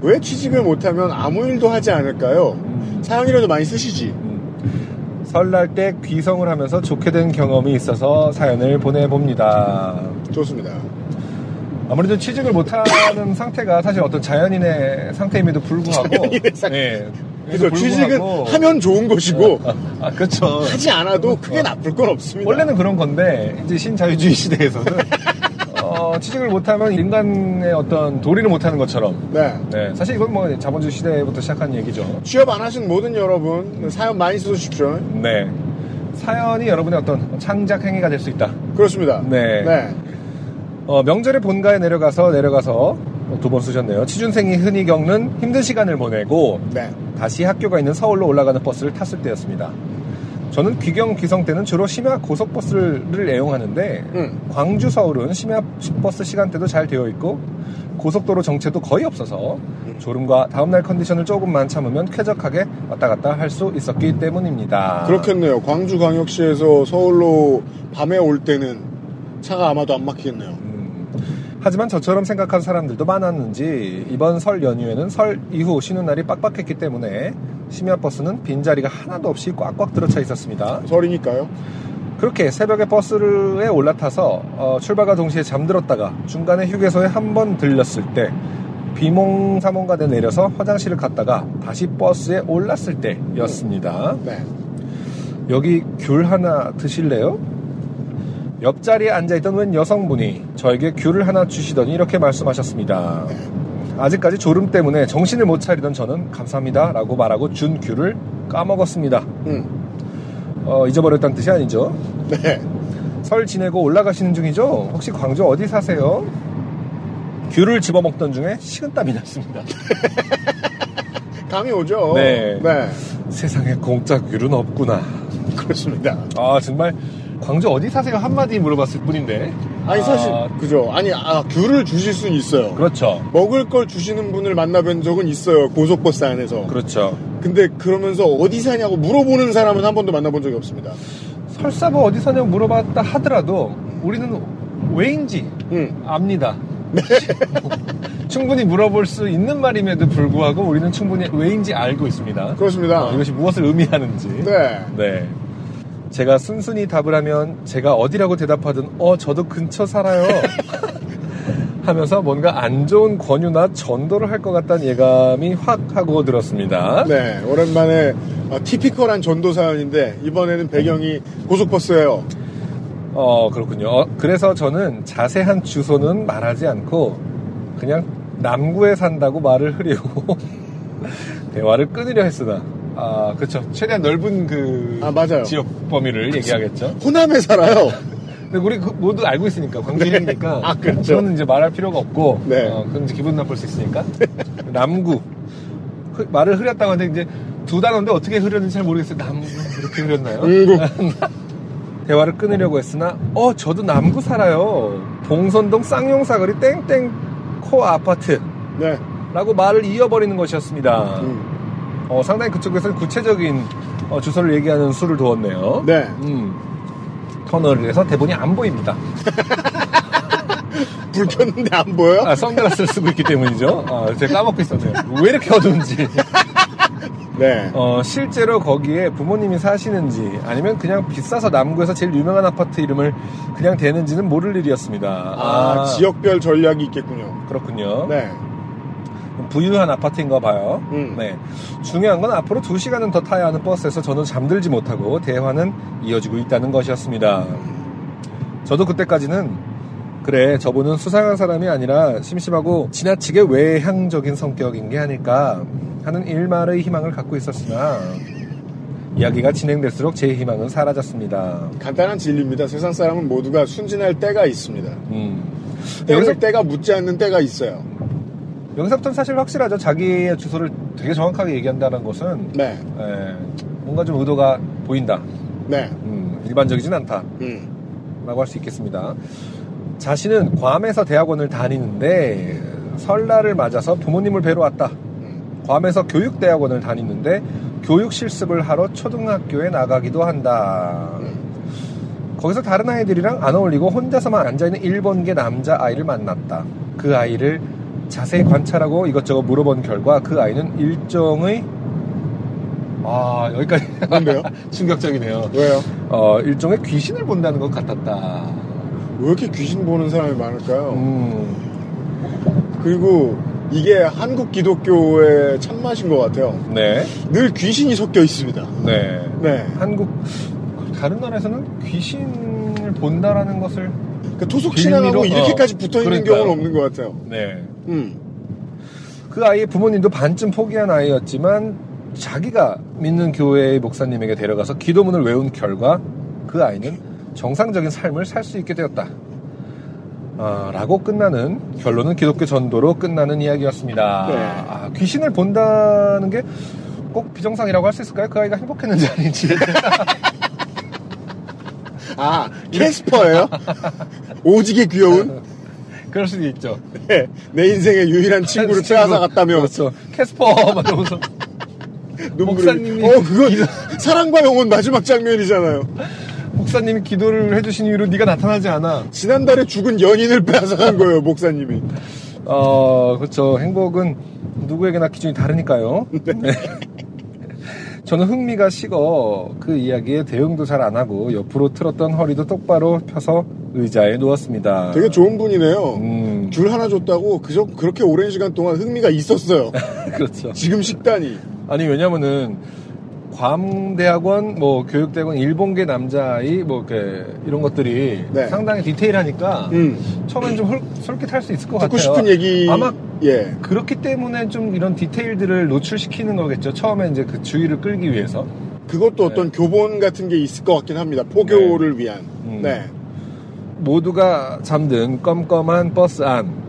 왜 취직을 못하면 아무 일도 하지 않을까요? 음. 사연이라도 많이 쓰시지. 음. 설날 때 귀성을 하면서 좋게 된 경험이 있어서 사연을 보내봅니다. 좋습니다. 아무래도 취직을 못하는 상태가 사실 어떤 자연인의 상태임에도 불구하고 자연인의 상태. 예. 그래서 취직은 하면 좋은 것이고 아, 아, 그렇죠. 하지 않아도 크게 나쁠 건 없습니다. 원래는 그런 건데 이제 신자유주의 시대에서는 어, 취직을 못하면 인간의 어떤 도리를 못하는 것처럼 네. 네. 사실 이건 뭐 자본주의 시대부터 시작한 얘기죠. 취업 안 하신 모든 여러분 사연 많이 써주십시오. 네. 사연이 여러분의 어떤 창작 행위가 될 수 있다. 그렇습니다. 네. 네. 어, 명절에 본가에 내려가서 내려가서 두 번 쓰셨네요. 취준생이 흔히 겪는 힘든 시간을 보내고 네. 다시 학교가 있는 서울로 올라가는 버스를 탔을 때였습니다. 저는 귀경, 귀성 때는 주로 심야 고속버스를 애용하는데 음. 광주, 서울은 심야 버스 시간대도 잘 되어 있고 고속도로 정체도 거의 없어서 졸음과 다음날 컨디션을 조금만 참으면 쾌적하게 왔다 갔다 할 수 있었기 때문입니다. 그렇겠네요. 광주광역시에서 서울로 밤에 올 때는 차가 아마도 안 막히겠네요. 하지만 저처럼 생각한 사람들도 많았는지 이번 설 연휴에는 설 이후 쉬는 날이 빡빡했기 때문에 심야버스는 빈자리가 하나도 없이 꽉꽉 들어차 있었습니다. 설이니까요. 그렇게 새벽에 버스에 올라타서 어, 출발과 동시에 잠들었다가 중간에 휴게소에 한 번 들렸을 때 비몽사몽간에 내려서 화장실을 갔다가 다시 버스에 올랐을 때였습니다. 네. 여기 귤 하나 드실래요? 옆자리에 앉아있던 웬 여성분이 저에게 귤을 하나 주시더니 이렇게 말씀하셨습니다. 아직까지 졸음 때문에 정신을 못 차리던 저는 감사합니다 라고 말하고 준 귤을 까먹었습니다. 음. 어, 잊어버렸다는 뜻이 아니죠? 네. 설 지내고 올라가시는 중이죠? 혹시 광주 어디 사세요? 귤을 집어먹던 중에 식은땀이 났습니다. 감이 오죠? 네. 네. 세상에 공짜 귤은 없구나. 그렇습니다. 아 정말 광주 어디 사세요? 한마디 물어봤을 뿐인데. 아니, 사실, 아... 그죠. 아니, 아, 귤을 주실 수는 있어요. 그렇죠. 먹을 걸 주시는 분을 만나뵌 적은 있어요. 고속버스 안에서. 그렇죠. 근데 그러면서 어디 사냐고 물어보는 사람은 한 번도 만나본 적이 없습니다. 설사 뭐 어디 사냐고 물어봤다 하더라도 우리는 왜인지 응. 압니다. 네. 충분히 물어볼 수 있는 말임에도 불구하고 우리는 충분히 왜인지 알고 있습니다. 그렇습니다. 이것이 무엇을 의미하는지. 네. 네. 제가 순순히 답을 하면 제가 어디라고 대답하든 어 저도 근처 살아요 하면서 뭔가 안 좋은 권유나 전도를 할 것 같다는 예감이 확 하고 들었습니다. 네, 오랜만에 어, 티피컬한 전도 사연인데 이번에는 배경이 고속버스예요. 어 그렇군요. 어, 그래서 저는 자세한 주소는 말하지 않고 그냥 남구에 산다고 말을 흐리고 대화를 끊으려 했으나 아 그렇죠. 최대한 넓은 그 아, 맞아요. 지역 범위를 그치. 얘기하겠죠. 호남에 살아요. 근데 우리 그 모두 알고 있으니까 광진이니까. 아 그렇죠. 저는 이제 말할 필요가 없고. 네. 어, 그럼 이제 기분 나쁠 수 있으니까. 남구 흐, 말을 흐렸다고 하는데 이제 두 단어인데 어떻게 흐렸는지 잘 모르겠어요. 남구 이렇게 흐렸나요? 대화를 끊으려고 했으나 어 저도 남구 살아요. 봉선동 쌍용사거리 땡땡 코 아파트. 네. 라고 말을 이어버리는 것이었습니다. 음. 어, 상당히 그쪽에서는 구체적인 어, 주소를 얘기하는 수를 두었네요. 네. 음. 터널에서 대본이 안 보입니다. 불 켰는데 안 보여요? 아, 선글라스를 쓰고 있기 때문이죠. 아, 제가 까먹고 있었네요. 왜 이렇게 어두운지. 네. 어, 실제로 거기에 부모님이 사시는지 아니면 그냥 비싸서 남구에서 제일 유명한 아파트 이름을 그냥 대는지는 모를 일이었습니다. 아, 아. 지역별 전략이 있겠군요. 그렇군요. 네. 부유한 아파트인가 봐요. 음. 네. 중요한 건 앞으로 두 시간은 더 타야 하는 버스에서 저는 잠들지 못하고 대화는 이어지고 있다는 것이었습니다. 저도 그때까지는 그래 저분은 수상한 사람이 아니라 심심하고 지나치게 외향적인 성격인 게 아닐까 하는 일말의 희망을 갖고 있었으나 이야기가 진행될수록 제 희망은 사라졌습니다. 간단한 진리입니다. 세상 사람은 모두가 순진할 때가 있습니다. 음. 때가, 때가 묻지 않는 때가 있어요. 여기서부터는 사실 확실하죠. 자기의 주소를 되게 정확하게 얘기한다는 것은 네. 에, 뭔가 좀 의도가 보인다. 네. 음, 일반적이진 않다. 음. 라고 할 수 있겠습니다. 자신은 괌에서 대학원을 다니는데 설날을 맞아서 부모님을 뵈러 왔다. 음. 괌에서 교육대학원을 다니는데 교육 실습을 하러 초등학교에 나가기도 한다. 음. 거기서 다른 아이들이랑 안 어울리고 혼자서만 앉아있는 일본계 남자아이를 만났다. 그 아이를 자세히 관찰하고 이것저것 물어본 결과 그 아이는 일종의 아 여기까지 뭔데요? 충격적이네요. 왜요? 어 일종의 귀신을 본다는 것 같았다. 왜 이렇게 귀신 보는 사람이 많을까요? 음. 그리고 이게 한국 기독교의 참맛인 것 같아요. 네. 늘 귀신이 섞여 있습니다. 네. 네. 한국 다른 나라에서는 귀신을 본다라는 것을 그러니까 토속신앙하고 이렇게까지 붙어있는 그러니까요. 경우는 없는 것 같아요. 네. 음. 그 아이의 부모님도 반쯤 포기한 아이였지만 자기가 믿는 교회의 목사님에게 데려가서 기도문을 외운 결과 그 아이는 정상적인 삶을 살 수 있게 되었다. 아, 라고 끝나는 결론은 기독교 전도로 끝나는 이야기였습니다. 네. 아, 귀신을 본다는 게 꼭 비정상이라고 할 수 있을까요? 그 아이가 행복했는지 아닌지. 아, 캐스퍼예요? 오지게 귀여운? 그럴 수도 있죠. 네, 내 인생의 유일한 친구를 빼앗아 갔다며. 그렇죠. 캐스퍼 말하면서. 목사님이 어, 그거 기도... 사랑과 영혼 마지막 장면이잖아요. 목사님이 기도를 해주신 이유로 네가 나타나지 않아. 지난달에 죽은 연인을 빼앗아 간 거예요, 목사님이. 어, 그렇죠. 행복은 누구에게나 기준이 다르니까요. 네. 저는 흥미가 식어 그 이야기에 대응도 잘 안 하고 옆으로 틀었던 허리도 똑바로 펴서 의자에 누웠습니다. 되게 좋은 분이네요. 음. 귤 하나 줬다고 그저 그렇게 오랜 시간 동안 흥미가 있었어요. 그렇죠. 지금 식단이. 아니 왜냐면은 괌대학원, 뭐 교육대학원, 일본계 남자아이 뭐 이렇게 이런 것들이 네. 상당히 디테일하니까 음. 처음엔 좀 홀, 솔깃할 수 있을 것 듣고 같아요. 싶은 얘기 아마 예. 그렇기 때문에 좀 이런 디테일들을 노출시키는 거겠죠. 처음에 이제 그 주의를 끌기 위해서. 그것도 어떤 네. 교본 같은 게 있을 것 같긴 합니다. 포교를 네. 위한. 음. 네. 모두가 잠든 껌껌한 버스 안.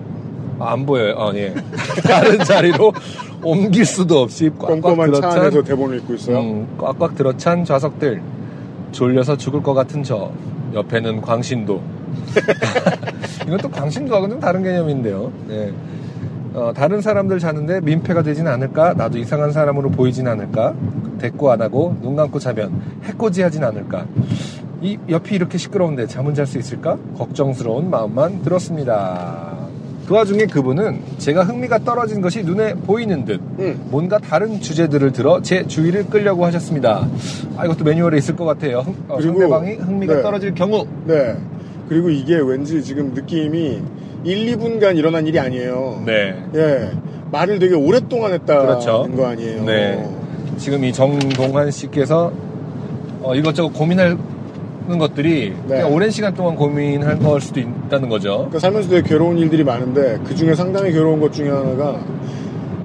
아, 안 보여요. 어, 예. 다른 자리로 옮길 수도 없이 꽉꽉 꼼꼼한 들어찬 차 안에서 대본을 읽고 있어요. 음, 꽉꽉 들어찬 좌석들. 졸려서 죽을 것 같은 저. 옆에는 광신도. 이건 또 광신도하고는 좀 다른 개념인데요. 네. 어, 다른 사람들 자는데 민폐가 되진 않을까? 나도 이상한 사람으로 보이진 않을까? 대꾸 안 하고 눈 감고 자면 해코지하진 않을까? 이 옆이 이렇게 시끄러운데 잠은 잘 수 있을까? 걱정스러운 마음만 들었습니다. 그 와중에 그분은 제가 흥미가 떨어진 것이 눈에 보이는 듯 음. 뭔가 다른 주제들을 들어 제 주의를 끌려고 하셨습니다. 아, 이것도 매뉴얼에 있을 것 같아요. 흥, 어, 그리고, 상대방이 흥미가 네. 떨어질 경우. 네. 그리고 이게 왠지 지금 느낌이 일, 이 분간 일어난 일이 아니에요. 네. 예. 말을 되게 오랫동안 했다는 그렇죠. 거 아니에요. 네. 지금 이 정동환 씨께서 어, 이것저것 고민할 것들이 네. 오랜 시간 동안 고민할 걸 수도 있다는 거죠. 그러니까 살면서 되게 괴로운 일들이 많은데 그중에 상당히 괴로운 것 중에 하나가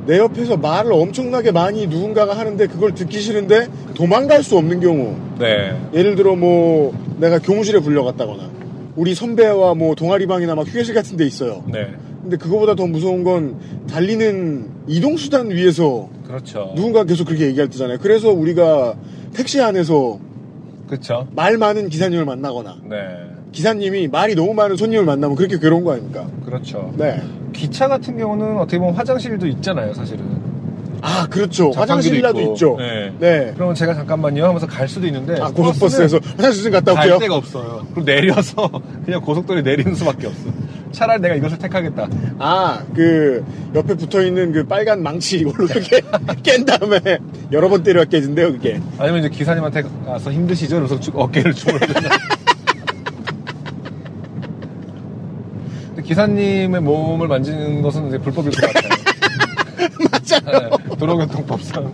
내 옆에서 말을 엄청나게 많이 누군가가 하는데 그걸 듣기 싫은데 도망갈 수 없는 경우. 네. 예를 들어 뭐 내가 교무실에 불려갔다거나 우리 선배와 뭐 동아리방이나 막 휴게실 같은 데 있어요. 네. 근데 그거보다 더 무서운 건 달리는 이동수단 위에서 그렇죠. 누군가 계속 그렇게 얘기할 때잖아요. 그래서 우리가 택시 안에서 그렇죠. 말 많은 기사님을 만나거나 네. 기사님이 말이 너무 많은 손님을 만나면 그렇게 괴로운 거 아닙니까? 그렇죠. 네. 기차 같은 경우는 어떻게 보면 화장실도 있잖아요, 사실은. 아, 그렇죠. 화장실이라도 있죠. 네. 네. 그러면 제가 잠깐만요 하면서 갈 수도 있는데 아, 고속버스에서 화장실 좀 갔다 올게요. 갈 데가 없어요. 그럼 내려서 그냥 고속도로에 내리는 수밖에 없어. 차라리 내가 이것을 택하겠다. 아, 그 옆에 붙어있는 그 빨간 망치 이걸로 이렇게 깬 다음에 여러 번 때려 깨진대요, 그게. 아니면 이제 기사님한테 가서 힘드시죠? 그래서 어깨를 주물러주나. 기사님의 몸을 만지는 것은 이제 불법일 것 같아요. 맞아요. 네, 도로교통법상.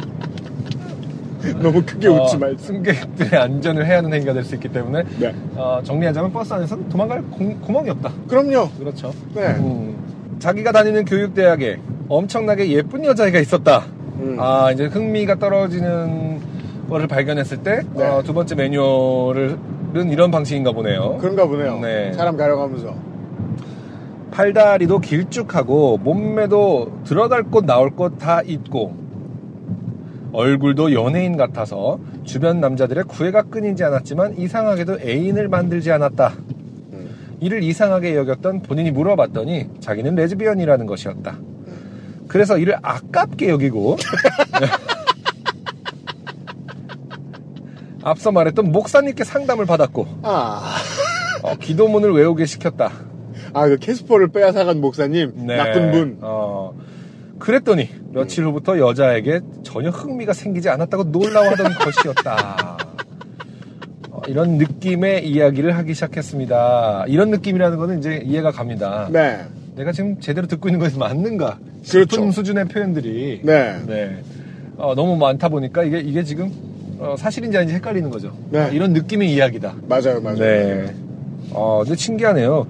너무 크게 웃지 어, 말고 승객들의 안전을 해야 하는 행위가 될 수 있기 때문에 네. 어, 정리하자면 버스 안에서는 도망갈 고, 구멍이 없다. 그럼요. 그렇죠. 네. 음, 자기가 다니는 교육대학에 엄청나게 예쁜 여자애가 있었다. 음. 아, 이제 흥미가 떨어지는 거를 발견했을 때 네. 어, 두 번째 매뉴얼은 이런 방식인가 보네요. 그런가 보네요. 네. 사람 가려가면서 팔다리도 길쭉하고 몸매도 들어갈 곳 나올 곳 다 있고 얼굴도 연예인 같아서 주변 남자들의 구애가 끊이지 않았지만 이상하게도 애인을 만들지 않았다. 이를 이상하게 여겼던 본인이 물어봤더니 자기는 레즈비언이라는 것이었다. 그래서 이를 아깝게 여기고 앞서 말했던 목사님께 상담을 받았고 아... 어, 기도문을 외우게 시켰다. 아, 그 캐스퍼를 빼앗아간 목사님 네. 나쁜 분. 어... 그랬더니 며칠 후부터 여자에게 전혀 흥미가 생기지 않았다고 놀라워하던 것이었다. 어, 이런 느낌의 이야기를 하기 시작했습니다. 이런 느낌이라는 거는 이제 이해가 갑니다. 네. 내가 지금 제대로 듣고 있는 것이 맞는가 싶은 그렇죠. 수준의 표현들이 네. 네. 어, 너무 많다 보니까 이게 이게 지금 어, 사실인지 아닌지 헷갈리는 거죠. 네. 어, 이런 느낌의 이야기다. 맞아요, 맞아요. 네. 어, 근데 신기하네요.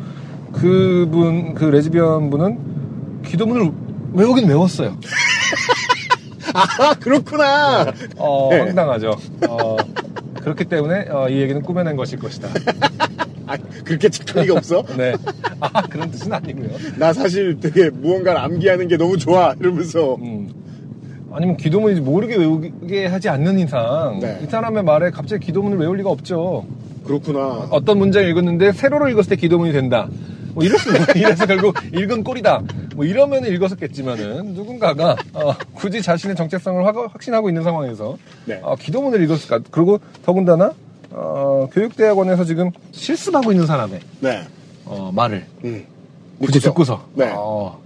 그분 그 레즈비언 분은 기도문을 외우긴 외웠어요. 아, 그렇구나. 네. 어, 네. 황당하죠. 어, 그렇기 때문에 어, 이 얘기는 꾸며낸 것일 것이다. 아, 그렇게 착한 리가 없어? 네. 아, 그런 뜻은 아니고요. 나 사실 되게 무언가를 암기하는 게 너무 좋아 이러면서. 음. 아니면 기도문인지 모르게 외우게 하지 않는 이상 네. 이 사람의 말에 갑자기 기도문을 외울 리가 없죠. 그렇구나. 어떤 문장을 읽었는데 세로로 읽었을 때 기도문이 된다. 뭐 이랬어, 이래서 결국 읽은 꼴이다. 뭐 이러면 읽었었겠지만은 누군가가 어, 굳이 자신의 정체성을 확, 확신하고 있는 상황에서 네. 어, 기도문을 읽었을까. 그리고 더군다나 어, 교육대학원에서 지금 실습하고 있는 사람의 네. 어, 말을 음. 굳이 듣고서 네. 어,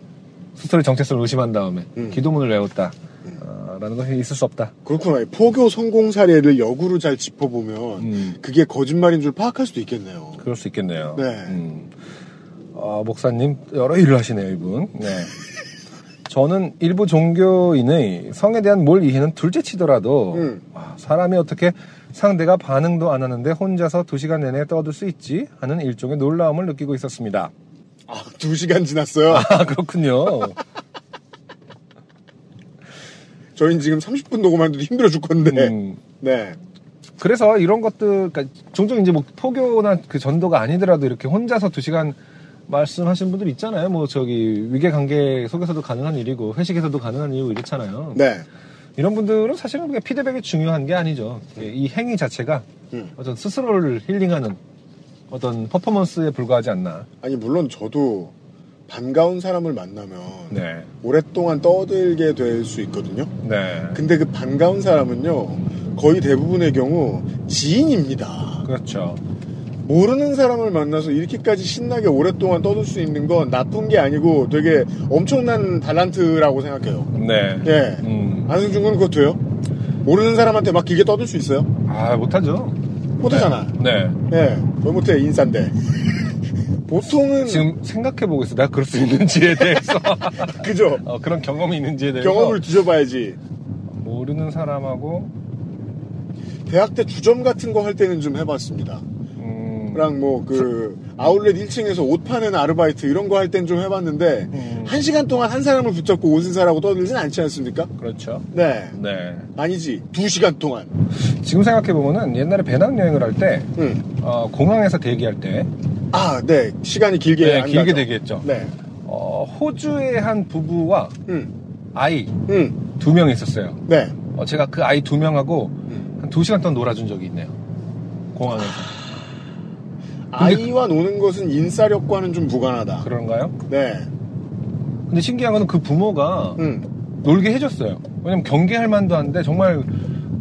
스스로의 정체성을 의심한 다음에 음. 기도문을 외웠다. 음. 어, 라는 것이 있을 수 없다. 그렇구나. 포교 성공 사례를 역으로 잘 짚어보면 음. 그게 거짓말인 줄 파악할 수도 있겠네요. 그럴 수 있겠네요. 네. 음. 어, 목사님 여러 일을 하시네요, 이분. 네. 저는 일부 종교인의 성에 대한 몰 이해는 둘째치더라도 음. 아, 사람이 어떻게 상대가 반응도 안 하는데 혼자서 두 시간 내내 떠들 수 있지 하는 일종의 놀라움을 느끼고 있었습니다. 아, 두 시간 지났어요? 아, 그렇군요. 저희는 지금 삼십 분 녹음하는데도 힘들어 죽겠는데. 음. 네. 그래서 이런 것들, 그러니까 종종 이제 뭐 포교나 그 전도가 아니더라도 이렇게 혼자서 두 시간 말씀하신 분들 있잖아요. 뭐 저기 위계관계 속에서도 가능한 일이고 회식에서도 가능한 일이고 이렇잖아요. 네. 이런 분들은 사실은 피드백이 중요한 게 아니죠. 이 행위 자체가 음. 어떤 스스로를 힐링하는 어떤 퍼포먼스에 불과하지 않나. 아니 물론 저도 반가운 사람을 만나면 네. 오랫동안 떠들게 될 수 있거든요. 네. 근데 그 반가운 사람은요 거의 대부분의 경우 지인입니다. 그렇죠. 모르는 사람을 만나서 이렇게까지 신나게 오랫동안 떠들 수 있는 건 나쁜 게 아니고 되게 엄청난 달란트라고 생각해요. 네. 예. 음. 안승준 군은 그거 돼요? 모르는 사람한테 막 길게 떠들 수 있어요? 아, 못하죠. 못하잖아. 네. 네. 예. 왜 못해? 인싸인데. 보통은 지금 생각해보고 있어. 내가 그럴 수 있는지에 대해서. 그죠? 어, 그런 경험이 있는지에 대해서. 경험을 뒤져봐야지. 모르는 사람하고. 대학 때 주점 같은 거 할 때는 좀 해봤습니다. 음. 그랑 뭐 그 아울렛 일 층에서 옷 파는 아르바이트 이런 거 할 때는 좀 해봤는데 음. 한 시간 동안 한 사람을 붙잡고 옷은 사라고 떠들진 않지 않습니까? 그렇죠. 네. 네. 아니지. 두 시간 동안. 지금 생각해보면은 옛날에 배낭여행을 할 때 음. 어, 공항에서 대기할 때 아, 네. 시간이 길게 네, 안 길게 가죠. 되겠죠. 네. 어, 호주의 한 부부와 음. 아이 음. 두 명이 있었어요. 네. 어, 제가 그 아이 두 명하고 음. 한 두 시간 동안 놀아준 적이 있네요. 공항에서. 아... 아이와 그... 노는 것은 인싸력과는 좀 무관하다. 그런가요? 네. 근데 신기한 거는 그 부모가 음. 놀게 해줬어요. 왜냐면 경계할 만도 한데 정말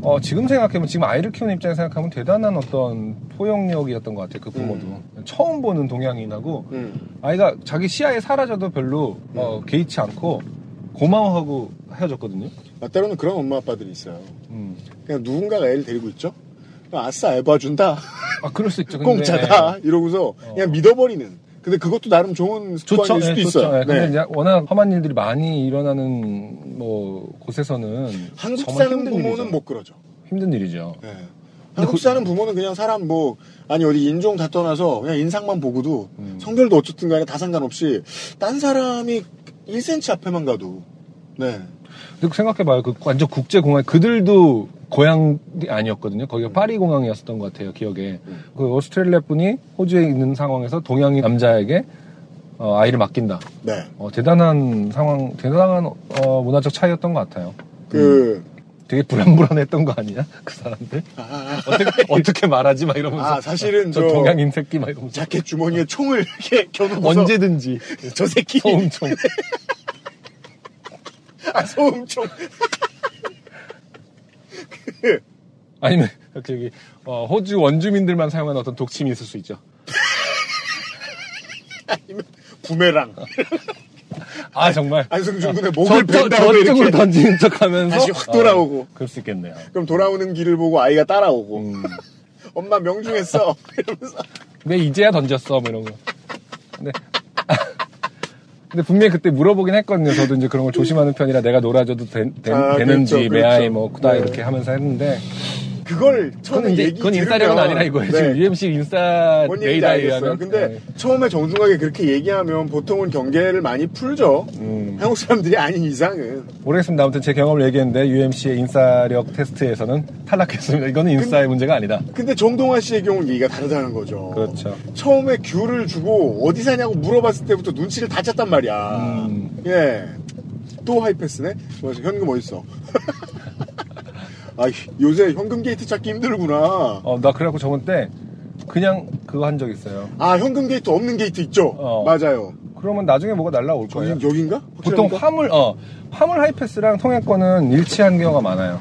어, 지금 생각해보면, 지금 아이를 키우는 입장에서 생각하면 대단한 어떤 포용력이었던 것 같아요, 그 부모도. 음. 처음 보는 동양인하고, 음. 아이가 자기 시야에 사라져도 별로, 음. 어, 개의치 않고, 고마워하고 헤어졌거든요. 아, 때로는 그런 엄마 아빠들이 있어요. 음. 그냥 누군가가 애를 데리고 있죠? 아싸, 애 봐준다. 아, 그럴 수 있죠. 근데 공짜다. 이러고서 어. 그냥 믿어버리는. 근데 그것도 나름 좋은 습관일 수도 네, 있어요. 네. 근데 이제 워낙 험한 일들이 많이 일어나는 뭐 곳에서는 한국 사는 부모는 일이죠. 못 그러죠. 힘든 일이죠. 네. 한국 사는 그... 부모는 그냥 사람 뭐 아니 어디 인종 다 떠나서 그냥 인상만 보고도 음. 성별도 어쨌든 간에 다 상관없이 딴 사람이 일 센티미터 앞에만 가도 네. 근데 생각해봐요. 그 완전 국제공항 그들도 고향이 아니었거든요. 거기가 음. 파리 공항이었던 것 같아요. 기억에. 음. 그 오스트레일리아 분이 호주에 있는 상황에서 동양인 남자에게 어, 아이를 맡긴다. 네. 어, 대단한 상황, 대단한 어, 문화적 차이였던 것 같아요. 그 음. 되게 불안불안했던 거 아니냐? 그 사람들 아, 어떻게 어떻게 말하지 막 이러면서. 아 사실은 저, 저 동양인 새끼 막 이러면서. 자켓 주머니에 총을 이렇게 겨누고서 언제든지 저 새끼 소음총. 아 소음총. 아니면 여기 어, 호주 원주민들만 사용하는 어떤 독침이 있을 수 있죠. 아니면 부메랑. 아 정말. 안승준 군의 목을 뺀다고 이렇게 던지는 척하면서 다시 확 돌아오고. 아, 그럴 수 있겠네요. 그럼 돌아오는 길을 보고 아이가 따라오고. 음. 엄마 명중했어. 이러면서. 왜 이제야 던졌어, 뭐 이런 거. 근데. 근데 분명히 그때 물어보긴 했거든요. 저도 이제 그런 걸 조심하는 편이라 내가 놀아줘도 되, 되, 아, 되는지, 그렇죠, 그렇죠. 매아이 뭐, 그다 네. 이렇게 하면서 했는데. 그걸 처음에 그건, 얘기 그건 인싸력은 아니라 이거예요. 네. 지금 유엠씨 인싸 레이다이 하면. 근데 네. 처음에 정중하게 그렇게 얘기하면 보통은 경계를 많이 풀죠. 음. 한국 사람들이 아닌 이상은. 모르겠습니다. 아무튼 제 경험을 얘기했는데 유엠씨의 인싸력 테스트에서는 탈락했습니다. 이거는 인싸의 근데, 문제가 아니다. 근데 정동환 씨의 경우는 얘기가 다르다는 거죠. 그렇죠. 처음에 귤을 주고 어디 사냐고 물어봤을 때부터 눈치를 다 챘단 말이야. 음. 예. 또 하이패스네. 현금 어딨어? 아, 요새 현금 게이트 찾기 힘들구나. 어, 나 그래갖고 저번 때 그냥 그거 한 적 있어요. 아, 현금 게이트 없는 게이트 있죠? 어. 맞아요. 그러면 나중에 뭐가 날라올 거예요. 여긴가? 보통 화물, 어, 화물 하이패스랑 통행권은 일치한 경우가 많아요.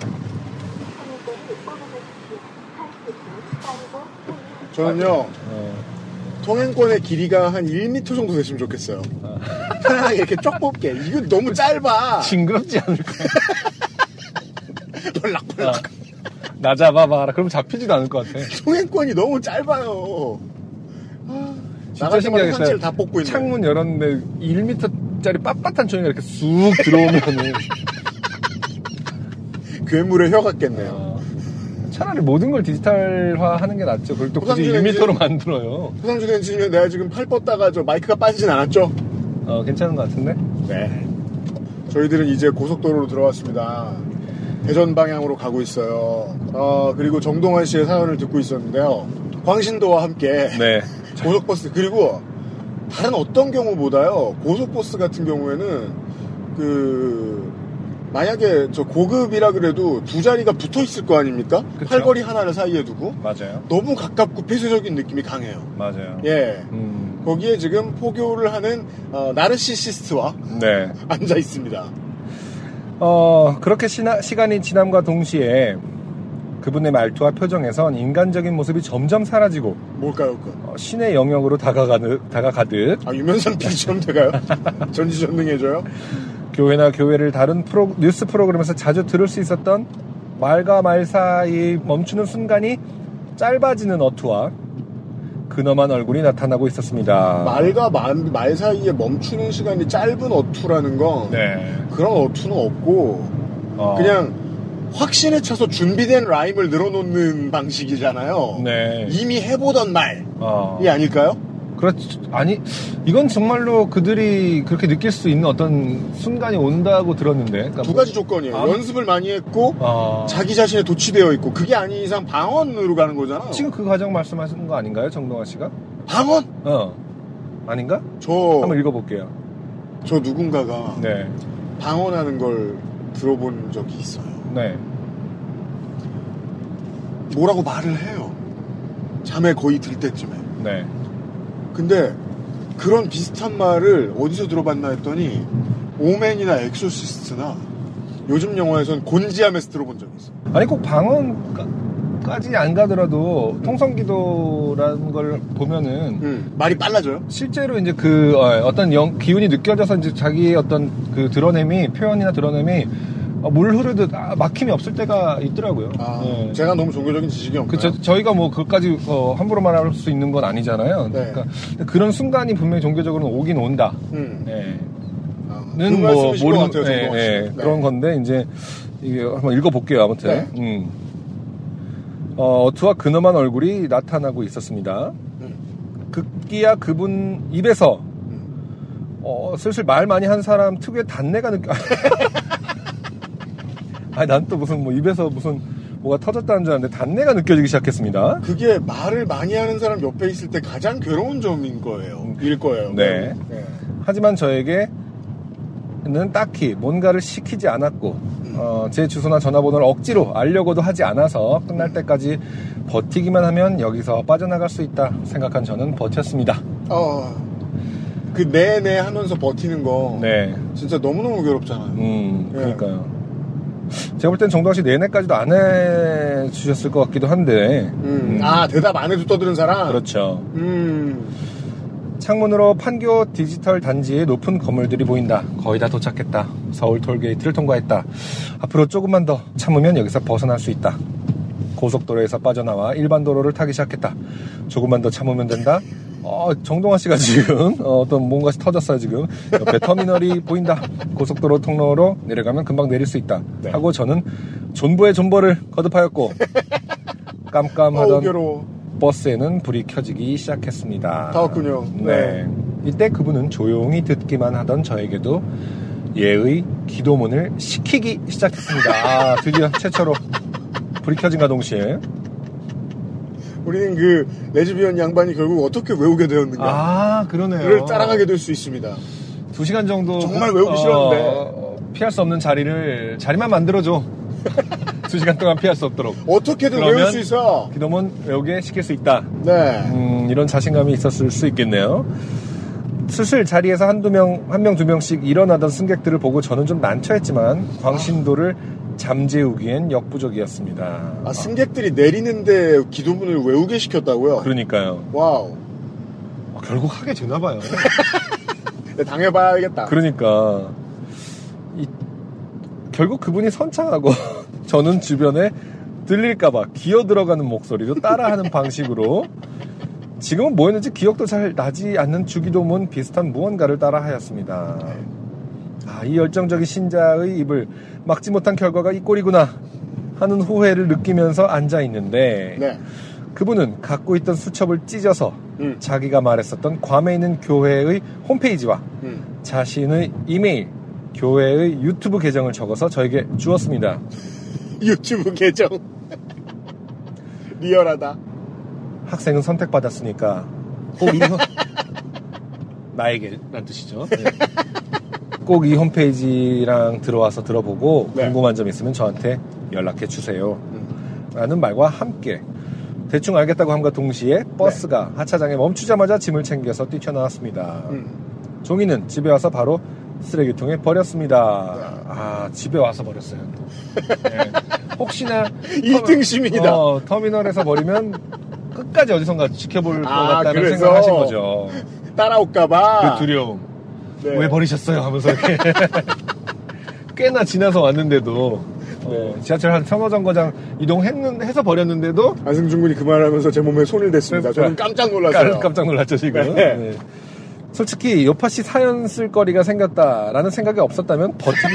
저는요, 어. 통행권의 길이가 한 일 미터 정도 됐으면 좋겠어요. 아. 편안하게 이렇게 쫙 뽑게. 이거 너무 짧아. 징그럽지 않을까? 볼락볼락. 아, 나 잡아봐라. 그럼 잡히지도 않을 것 같아. 통행권이 너무 짧아요. 아, 진짜 신기하겠어요. 다 뽑고 있네. 창문 열었는데 일 미터짜리 빳빳한 종이가 이렇게 쑥 들어오면은 괴물의 혀 같겠네요. 아, 차라리 모든 걸 디지털화하는 게 낫죠. 그걸 또 굳이 일 미터로 만들어요. 호상준 엔지니어 내가 지금 팔 뻗다가 저 마이크가 빠지진 않았죠? 어, 괜찮은 것 같은데? 네. 저희들은 이제 고속도로로 들어왔습니다. 대전 방향으로 가고 있어요. 어, 그리고 정동환 씨의 사연을 듣고 있었는데요. 광신도와 함께 네. 고속버스 그리고 다른 어떤 경우보다요. 고속버스 같은 경우에는 그 만약에 저 고급이라 그래도 두 자리가 붙어 있을 거 아닙니까? 그쵸? 팔걸이 하나를 사이에 두고 맞아요. 너무 가깝고 폐쇄적인 느낌이 강해요. 맞아요. 예. 음. 거기에 지금 포교를 하는 어, 나르시시스트와 네. 앉아 있습니다. 어, 그렇게 시나, 시간이 지남과 동시에 그분의 말투와 표정에선 인간적인 모습이 점점 사라지고 뭘까요? 어, 신의 영역으로 다가가듯, 다가가듯 아 유명상 피디처럼 돼가요? 전지전능해져요? 교회나 교회를 다른 프로, 뉴스 프로그램에서 자주 들을 수 있었던 말과 말 사이 멈추는 순간이 짧아지는 어투와 근엄한 얼굴이 나타나고 있었습니다. 말과 말, 말 사이에 멈추는 시간이 짧은 어투라는 건 네. 그런 어투는 없고 어. 그냥 확신에 차서 준비된 라임을 늘어놓는 방식이잖아요. 네. 이미 해보던 말이 어. 아닐까요? 그렇죠. 아니 이건 정말로 그들이 그렇게 느낄 수 있는 어떤 순간이 온다고 들었는데 그러니까 두 가지 조건이에요. 아. 연습을 많이 했고 아. 자기 자신에 도취되어 있고 그게 아닌 이상 방언으로 가는 거잖아요. 지금 그 과정 말씀하시는 거 아닌가요? 정동환 씨가? 방언? 어. 아닌가? 저 한번 읽어볼게요. 저 누군가가 네. 방언하는 걸 들어본 적이 있어요. 네. 뭐라고 말을 해요. 잠에 거의 들 때쯤에. 네. 근데 그런 비슷한 말을 어디서 들어봤나 했더니 오맨이나 엑소시스트나 요즘 영화에선 곤지암에서 들어본 적이 있어요. 아니 꼭 방언까지 안 가더라도 통성기도라는 걸 보면은 음, 말이 빨라져요? 실제로 이제 그 어떤 영, 기운이 느껴져서 이제 자기의 어떤 그 드러냄이 표현이나 드러냄이 물 흐르듯 막힘이 없을 때가 있더라고요. 아, 네. 제가 너무 종교적인 지식이 없나요? 그쵸, 저희가 뭐 그것까지 어, 함부로 말할 수 있는 건 아니잖아요. 네. 그러니까 그런 순간이 분명히 종교적으로는 오긴 온다. 음. 네. 아, 는 그 뭐 모르는 것 같아요, 네, 네. 네. 그런 건데 이제 이게 한번 읽어볼게요. 아무튼 네. 음. 어, 어투와 근엄한 얼굴이 나타나고 있었습니다. 음. 극기야 그분 입에서 음. 어, 슬슬 말 많이 한 사람 특유의 단내가 느껴. 아니 난 또 무슨 뭐 입에서 무슨 뭐가 터졌다는 줄 알았는데 단내가 느껴지기 시작했습니다. 그게 말을 많이 하는 사람 옆에 있을 때 가장 괴로운 점인 거예요. 일 거예요. 네. 네. 하지만 저에게는 딱히 뭔가를 시키지 않았고 음. 어, 제 주소나 전화번호를 억지로 알려고도 하지 않아서 끝날 때까지 버티기만 하면 여기서 빠져나갈 수 있다 생각한 저는 버텼습니다. 어. 그 네네 하면서 버티는 거 네. 진짜 너무너무 괴롭잖아요. 음, 그러니까요. 네. 제가 볼 땐 정동환 씨 내내까지도 안 해주셨을 것 같기도 한데 음. 음. 아 대답 안 해도 떠드는 사람? 그렇죠. 음. 창문으로 판교 디지털 단지의 높은 건물들이 보인다. 거의 다 도착했다. 서울 톨게이트를 통과했다. 앞으로 조금만 더 참으면 여기서 벗어날 수 있다. 고속도로에서 빠져나와 일반 도로를 타기 시작했다. 조금만 더 참으면 된다. 어, 정동환 씨가 지금 어, 어떤 뭔가 터졌어요. 지금 옆에 터미널이 보인다. 고속도로 통로로 내려가면 금방 내릴 수 있다. 네. 하고 저는 존버의 존버를 거듭하였고 깜깜하던 어, 버스에는 불이 켜지기 시작했습니다. 다 왔군요. 네. 네. 이때 그분은 조용히 듣기만 하던 저에게도 예의 기도문을 시키기 시작했습니다. 아, 드디어 최초로 불이 켜진과 동시에 우리는 그 레즈비언 양반이 결국 어떻게 외우게 되었는가? 아, 그러네요. 그를 따라가게 될 수 있습니다. 두 시간 정도 정말 외우기 어, 싫었는데 피할 수 없는 자리를 자리만 만들어줘. 두 시간 동안 피할 수 없도록 어떻게든 외울 수 있어. 기도문 외우게 시킬 수 있다. 네. 음, 이런 자신감이 있었을 수 있겠네요. 슬슬 자리에서 한두 명, 한 명, 두 명씩 일어나던 승객들을 보고 저는 좀 난처했지만 광신도를 잠재우기엔 역부족이었습니다. 아, 승객들이 내리는데 기도문을 외우게 시켰다고요? 그러니까요. 와우. 아, 결국 하게 되나봐요. 당해봐야겠다. 그러니까. 이, 결국 그분이 선창하고 저는 주변에 들릴까봐 기어 들어가는 목소리로 따라하는 방식으로 지금은 뭐였는지 기억도 잘 나지 않는 주기도문 비슷한 무언가를 따라하였습니다. 아, 이 열정적인 신자의 입을 막지 못한 결과가 이 꼴이구나 하는 후회를 느끼면서 앉아있는데 네. 그분은 갖고 있던 수첩을 찢어서 음. 자기가 말했었던 괌에 있는 교회의 홈페이지와 음. 자신의 이메일, 교회의 유튜브 계정을 적어서 저에게 주었습니다. 유튜브 계정 리얼하다. 학생은 선택받았으니까 꼭 이 나에게 라는 뜻이죠. 네. 꼭 이 홈페이지랑 들어와서 들어보고 네. 궁금한 점 있으면 저한테 연락해 주세요. 음. 라는 말과 함께 대충 알겠다고 함과 동시에 버스가 네. 하차장에 멈추자마자 짐을 챙겨서 뛰쳐나왔습니다. 음. 종이는 집에 와서 바로 쓰레기통에 버렸습니다. 네. 아 집에 와서 버렸어요. 또. 네. 혹시나 일 등 시민이다. 어, 터미널에서 버리면 끝까지 어디선가 지켜볼 아, 것 같다는 생각을 하신 거죠. 따라올까봐. 그 두려움. 네. 왜 버리셨어요? 하면서 이렇게. 꽤나 지나서 왔는데도 네. 어, 지하철 한 삼 호정거장 이동해서 버렸는데도 안승준 군이 그 말하면서 제 몸에 손을 댔습니다. 저는 깜짝 놀랐어요. 깜짝 놀랐죠 지금. 네. 네. 솔직히 요파씨 사연 쓸 거리가 생겼다라는 생각이 없었다면 버티기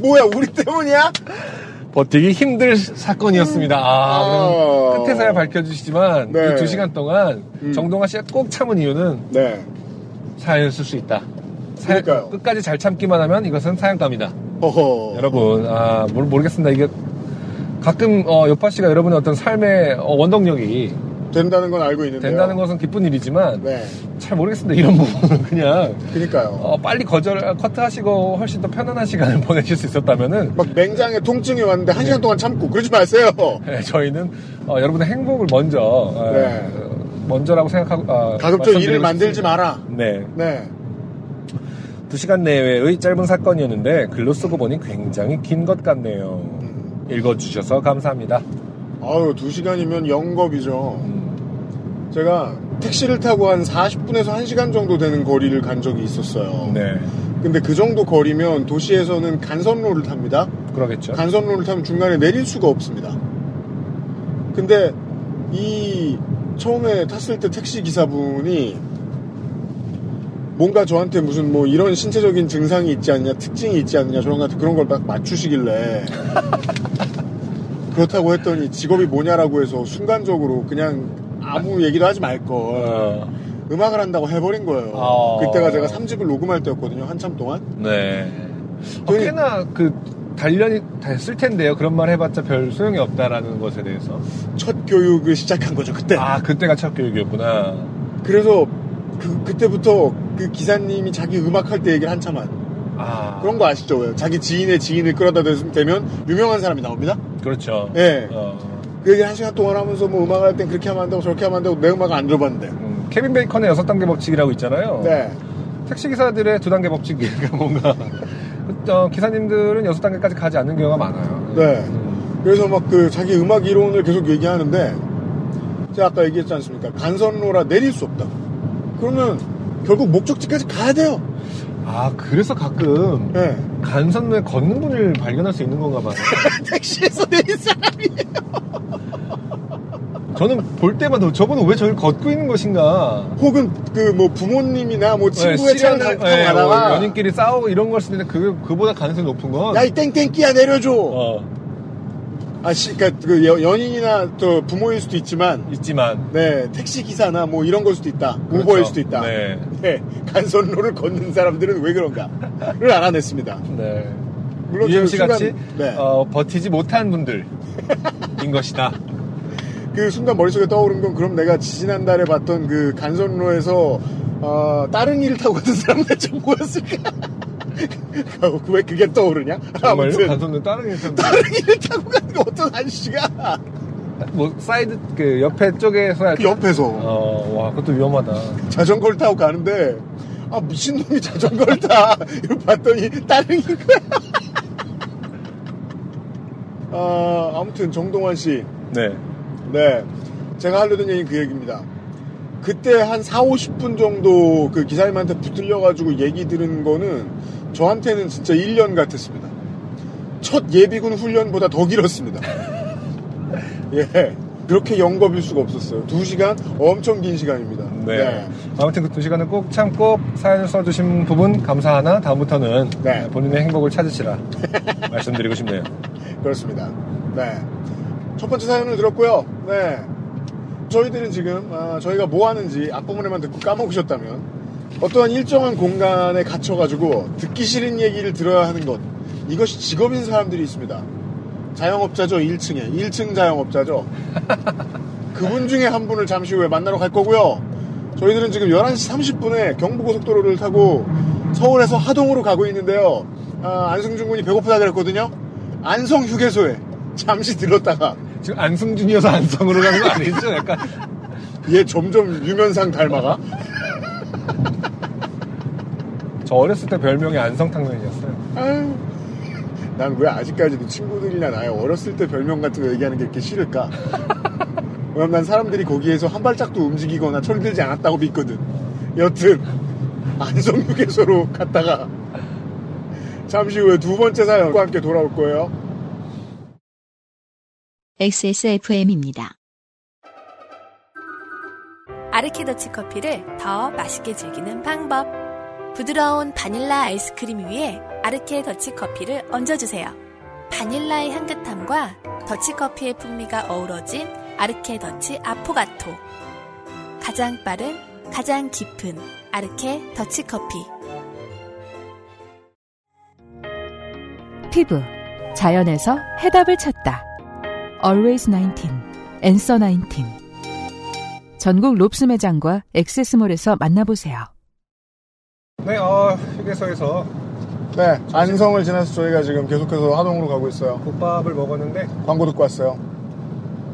뭐야 우리 때문이야? 버티기 힘들 사건이었습니다. 아, 아~ 끝에서야 밝혀주시지만 네. 이 두 시간 동안 음. 정동환 씨가 꼭 참은 이유는 네. 사연을 쓸 수 있다. 사연, 끝까지 잘 참기만 하면 이것은 사연감이다. 어허. 여러분, 아, 모르, 모르겠습니다. 이게 가끔, 어, 요파 씨가 여러분의 어떤 삶의 어, 원동력이 된다는 건 알고 있는데. 된다는 것은 기쁜 일이지만, 네. 잘 모르겠습니다. 이런 부분은 그냥. 그니까요. 어, 빨리 거절, 커트하시고 훨씬 더 편안한 시간을 보내실 수 있었다면은. 막 맹장에 통증이 왔는데 한 네. 시간 동안 참고. 그러지 마세요. 네, 저희는, 어, 여러분의 행복을 먼저. 네. 어, 먼저라고 생각하고. 어, 가급적 일을 만들지 마라. 네. 네. 두 시간 내외의 짧은 사건이었는데 글로 쓰고 보니 굉장히 긴 것 같네요. 읽어주셔서 감사합니다. 아유, 두 시간이면 영겁이죠. 음. 제가 택시를 타고 한 사십 분에서 한 시간 정도 되는 거리를 간 적이 있었어요. 네. 근데 그 정도 거리면 도시에서는 간선로를 탑니다. 그러겠죠. 간선로를 타면 중간에 내릴 수가 없습니다. 근데 이 처음에 탔을 때 택시 기사분이 뭔가 저한테 무슨 뭐 이런 신체적인 증상이 있지 않냐, 특징이 있지 않냐, 저런 같은 그런 걸 막 맞추시길래. 그렇다고 했더니 직업이 뭐냐라고 해서 순간적으로 그냥 아무 얘기도 하지 말걸. 음악을 한다고 해버린 거예요. 어... 그때가 제가 삼 집을 녹음할 때였거든요, 한참 동안. 네. 어, 꽤나 그, 단련이 됐을 텐데요. 그런 말 해봤자 별 소용이 없다라는 것에 대해서. 첫 교육을 시작한 거죠, 그때. 아, 그때가 첫 교육이었구나. 그래서 그, 그때부터 그 기사님이 자기 음악 할 때 얘기를 한참 한. 아. 그런 거 아시죠? 왜? 자기 지인의 지인을 끌어다 대면 유명한 사람이 나옵니다? 그렇죠. 예. 네. 어. 그 얘기를 한 시간 동안 하면서 뭐 음악을 할 땐 그렇게 하면 안 되고 저렇게 하면 안 되고 내 음악을 안 들어봤는데. 음, 케빈 베이컨의 여섯 단계 법칙이라고 있잖아요. 네. 택시기사들의 두 단계 법칙이 뭔가. 어, 기사님들은 여섯 단계까지 가지 않는 경우가 많아요. 네. 음. 그래서 막 그 자기 음악 이론을 계속 얘기하는데 제가 아까 얘기했지 않습니까? 간선로라 내릴 수 없다. 그러면 결국 목적지까지 가야 돼요. 아, 그래서 가끔 네. 간선로에 걷는 분을 발견할 수 있는 건가 봐요. 택시에서 내린 사람이에요. 저는 볼 때마다 저분은 왜 저를 걷고 있는 것인가. 혹은 그 뭐 부모님이나 뭐 친구의 네, 차를 타고 네, 가다가 어, 연인끼리 싸우고 이런 걸 수도 있는데 그, 그보다 가능성이 높은 건 야, 이 땡땡끼야 내려줘. 어. 아, 시, 그러니까 그 여, 연인이나 또 부모일 수도 있지만, 있지만, 네 택시 기사나 뭐 이런 걸 수도 있다, 그렇죠. 우버일 수도 있다. 네. 네, 간선로를 걷는 사람들은 왜 그런가를 알아냈습니다. 네, 물론 유엠씨 같이 네. 어, 버티지 못한 분들인 것이다. 그 순간 머릿속에 떠오른 건 그럼 내가 지난달에 봤던 그 간선로에서 어, 다른 일을 타고 가던 사람들 좀 보였을까? 왜 그게 떠오르냐? 정말요? 아무튼 간선로 다른 일을 다른 일을 타고 가는 거 어떤 아저씨가 뭐 사이드 그 옆에 쪽에서 그 옆에서 어, 와 그것도 위험하다. 자전거를 타고 가는데 아 미친놈이 자전거를 타 이걸 봤더니 다른 거야. 아 아무튼 정동환 씨 네 네 제가 하려던 얘기 그 얘기입니다. 그때 한 사, 오십 분 정도 그 기사님한테 붙들려가지고 얘기 들은 거는 저한테는 진짜 일 년 같았습니다. 첫 예비군 훈련보다 더 길었습니다. 예. 그렇게 영겁일 수가 없었어요. 두 시간? 엄청 긴 시간입니다. 네. 네. 아무튼 그 두 시간은 꼭 참고 사연을 써주신 부분 감사하나 다음부터는 네. 본인의 행복을 찾으시라 말씀드리고 싶네요. 그렇습니다. 네. 첫 번째 사연을 들었고요. 네. 저희들은 지금 아, 저희가 뭐 하는지 앞부분에만 듣고 까먹으셨다면 어떠한 일정한 공간에 갇혀가지고 듣기 싫은 얘기를 들어야 하는 것 이것이 직업인 사람들이 있습니다. 자영업자죠. 일 층에 일 층 자영업자죠. 그분 중에 한 분을 잠시 후에 만나러 갈 거고요. 저희들은 지금 열한 시 삼십 분에 경부고속도로를 타고 서울에서 하동으로 가고 있는데요. 아, 안승준 군이 배고프다 그랬거든요. 안성휴게소에 잠시 들렀다가 지금 안승준이어서 안성으로 가는 거 아니죠? 약간 얘 점점 유면상 닮아가. 저 어렸을 때 별명이 안성탕면이었어요. 난 왜 아직까지도 친구들이나 나의 어렸을 때 별명 같은 거 얘기하는 게 이렇게 싫을까? 왜냐면 난 사람들이 거기에서 한 발짝도 움직이거나 철들지 않았다고 믿거든. 여튼 안성휴게소로 갔다가 잠시 후에 두 번째 사연과 함께 돌아올 거예요. 엑스에스에프엠입니다. 아르케 더치 커피를 더 맛있게 즐기는 방법. 부드러운 바닐라 아이스크림 위에 아르케 더치 커피를 얹어주세요. 바닐라의 향긋함과 더치커피의 풍미가 어우러진 아르케 더치 아포가토. 가장 빠른, 가장 깊은 아르케 더치 커피. 피부, 자연에서 해답을 찾다. Always 나인틴, 앤서 나인틴. 전국 롭스 매장과 엑세스몰에서 만나보세요. 네, 어, 휴게소에서 네, 안성을 지나서 저희가 지금 계속해서 하동으로 가고 있어요. 국밥을 먹었는데 광고 듣고 왔어요.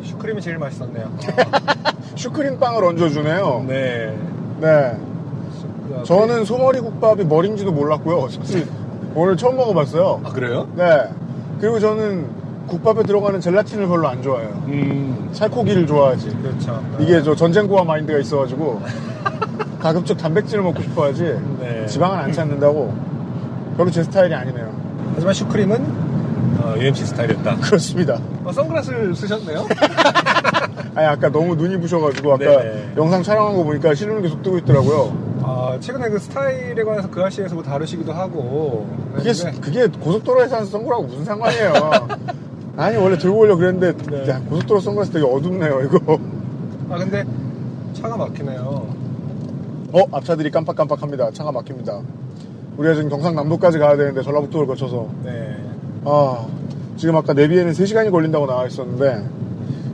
슈크림이 제일 맛있었네요. 슈크림 빵을 얹어주네요. 네, 네. 저는 소머리 국밥이 머리인지도 몰랐고요. 사실 오늘 처음 먹어봤어요. 아, 그래요? 네. 그리고 저는 국밥에 들어가는 젤라틴을 별로 안 좋아해요. 음. 살코기를 좋아하지. 그렇죠. 이게 저 전쟁고아 마인드가 있어가지고 가급적 단백질을 먹고 싶어하지. 네. 지방은 안 찾는다고. 별로 제 스타일이 아니네요. 하지만 슈크림은 어, 유엠씨 스타일이었다. 그렇습니다. 어, 선글라스를 쓰셨네요? 아니, 아까 너무 눈이 부셔가지고 아까 네네. 영상 촬영한 거 보니까 실눈이 계속 뜨고 있더라고요. 아, 최근에 그 스타일에 관해서 그 아씨에서 뭐 다루시기도 하고. 그게, 네. 그게 고속도로에서 하는 선글라스하고 무슨 상관이에요. 아니, 원래 들고 오려고 그랬는데, 네. 야, 고속도로 선글라스 되게 어둡네요, 이거. 아, 근데 차가 막히네요. 어, 앞차들이 깜빡깜빡합니다. 차가 막힙니다. 우리가 지금 경상남도까지 가야 되는데, 전라북도를 거쳐서. 네. 아, 지금 아까 내비에는 세 시간이 걸린다고 나와 있었는데,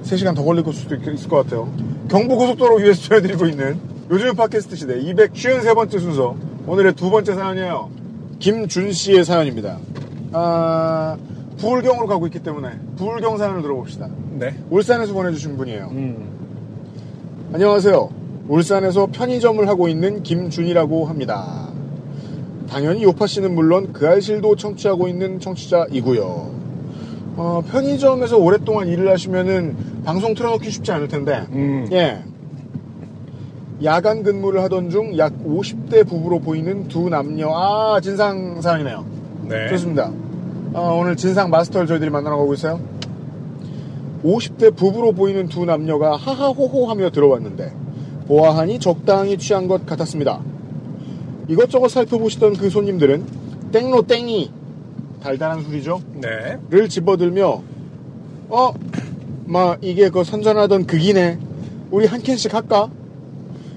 세 시간 더 걸릴 수도 있을 것 같아요. 경부고속도로 위에서 전해드리고 있는 요즘 팟캐스트 시대 이백오십삼 번째 순서. 오늘의 두 번째 사연이에요. 김준 씨의 사연입니다. 아, 부울경으로 가고 있기 때문에 부울경 사연을 들어봅시다. 네. 울산에서 보내주신 분이에요. 음. 안녕하세요. 울산에서 편의점을 하고 있는 김준이라고 합니다. 당연히 요파씨는 물론 그 알실도 청취하고 있는 청취자이고요. 어, 편의점에서 오랫동안 일을 하시면은 방송 틀어놓기 쉽지 않을 텐데, 음. 예. 야간 근무를 하던 중 약 오십 대 부부로 보이는 두 남녀, 아, 진상 사연이네요. 네. 좋습니다. 어, 오늘 진상 마스터를 저희들이 만나러 가고 있어요. 오십 대 부부로 보이는 두 남녀가 하하호호하며 들어왔는데 보아하니 적당히 취한 것 같았습니다. 이것저것 살펴보시던 그 손님들은 땡로 땡이, 달달한 술이죠. 네. 를 집어들며 어? 막 이게 그 선전하던 그기네. 우리 한 캔씩 할까?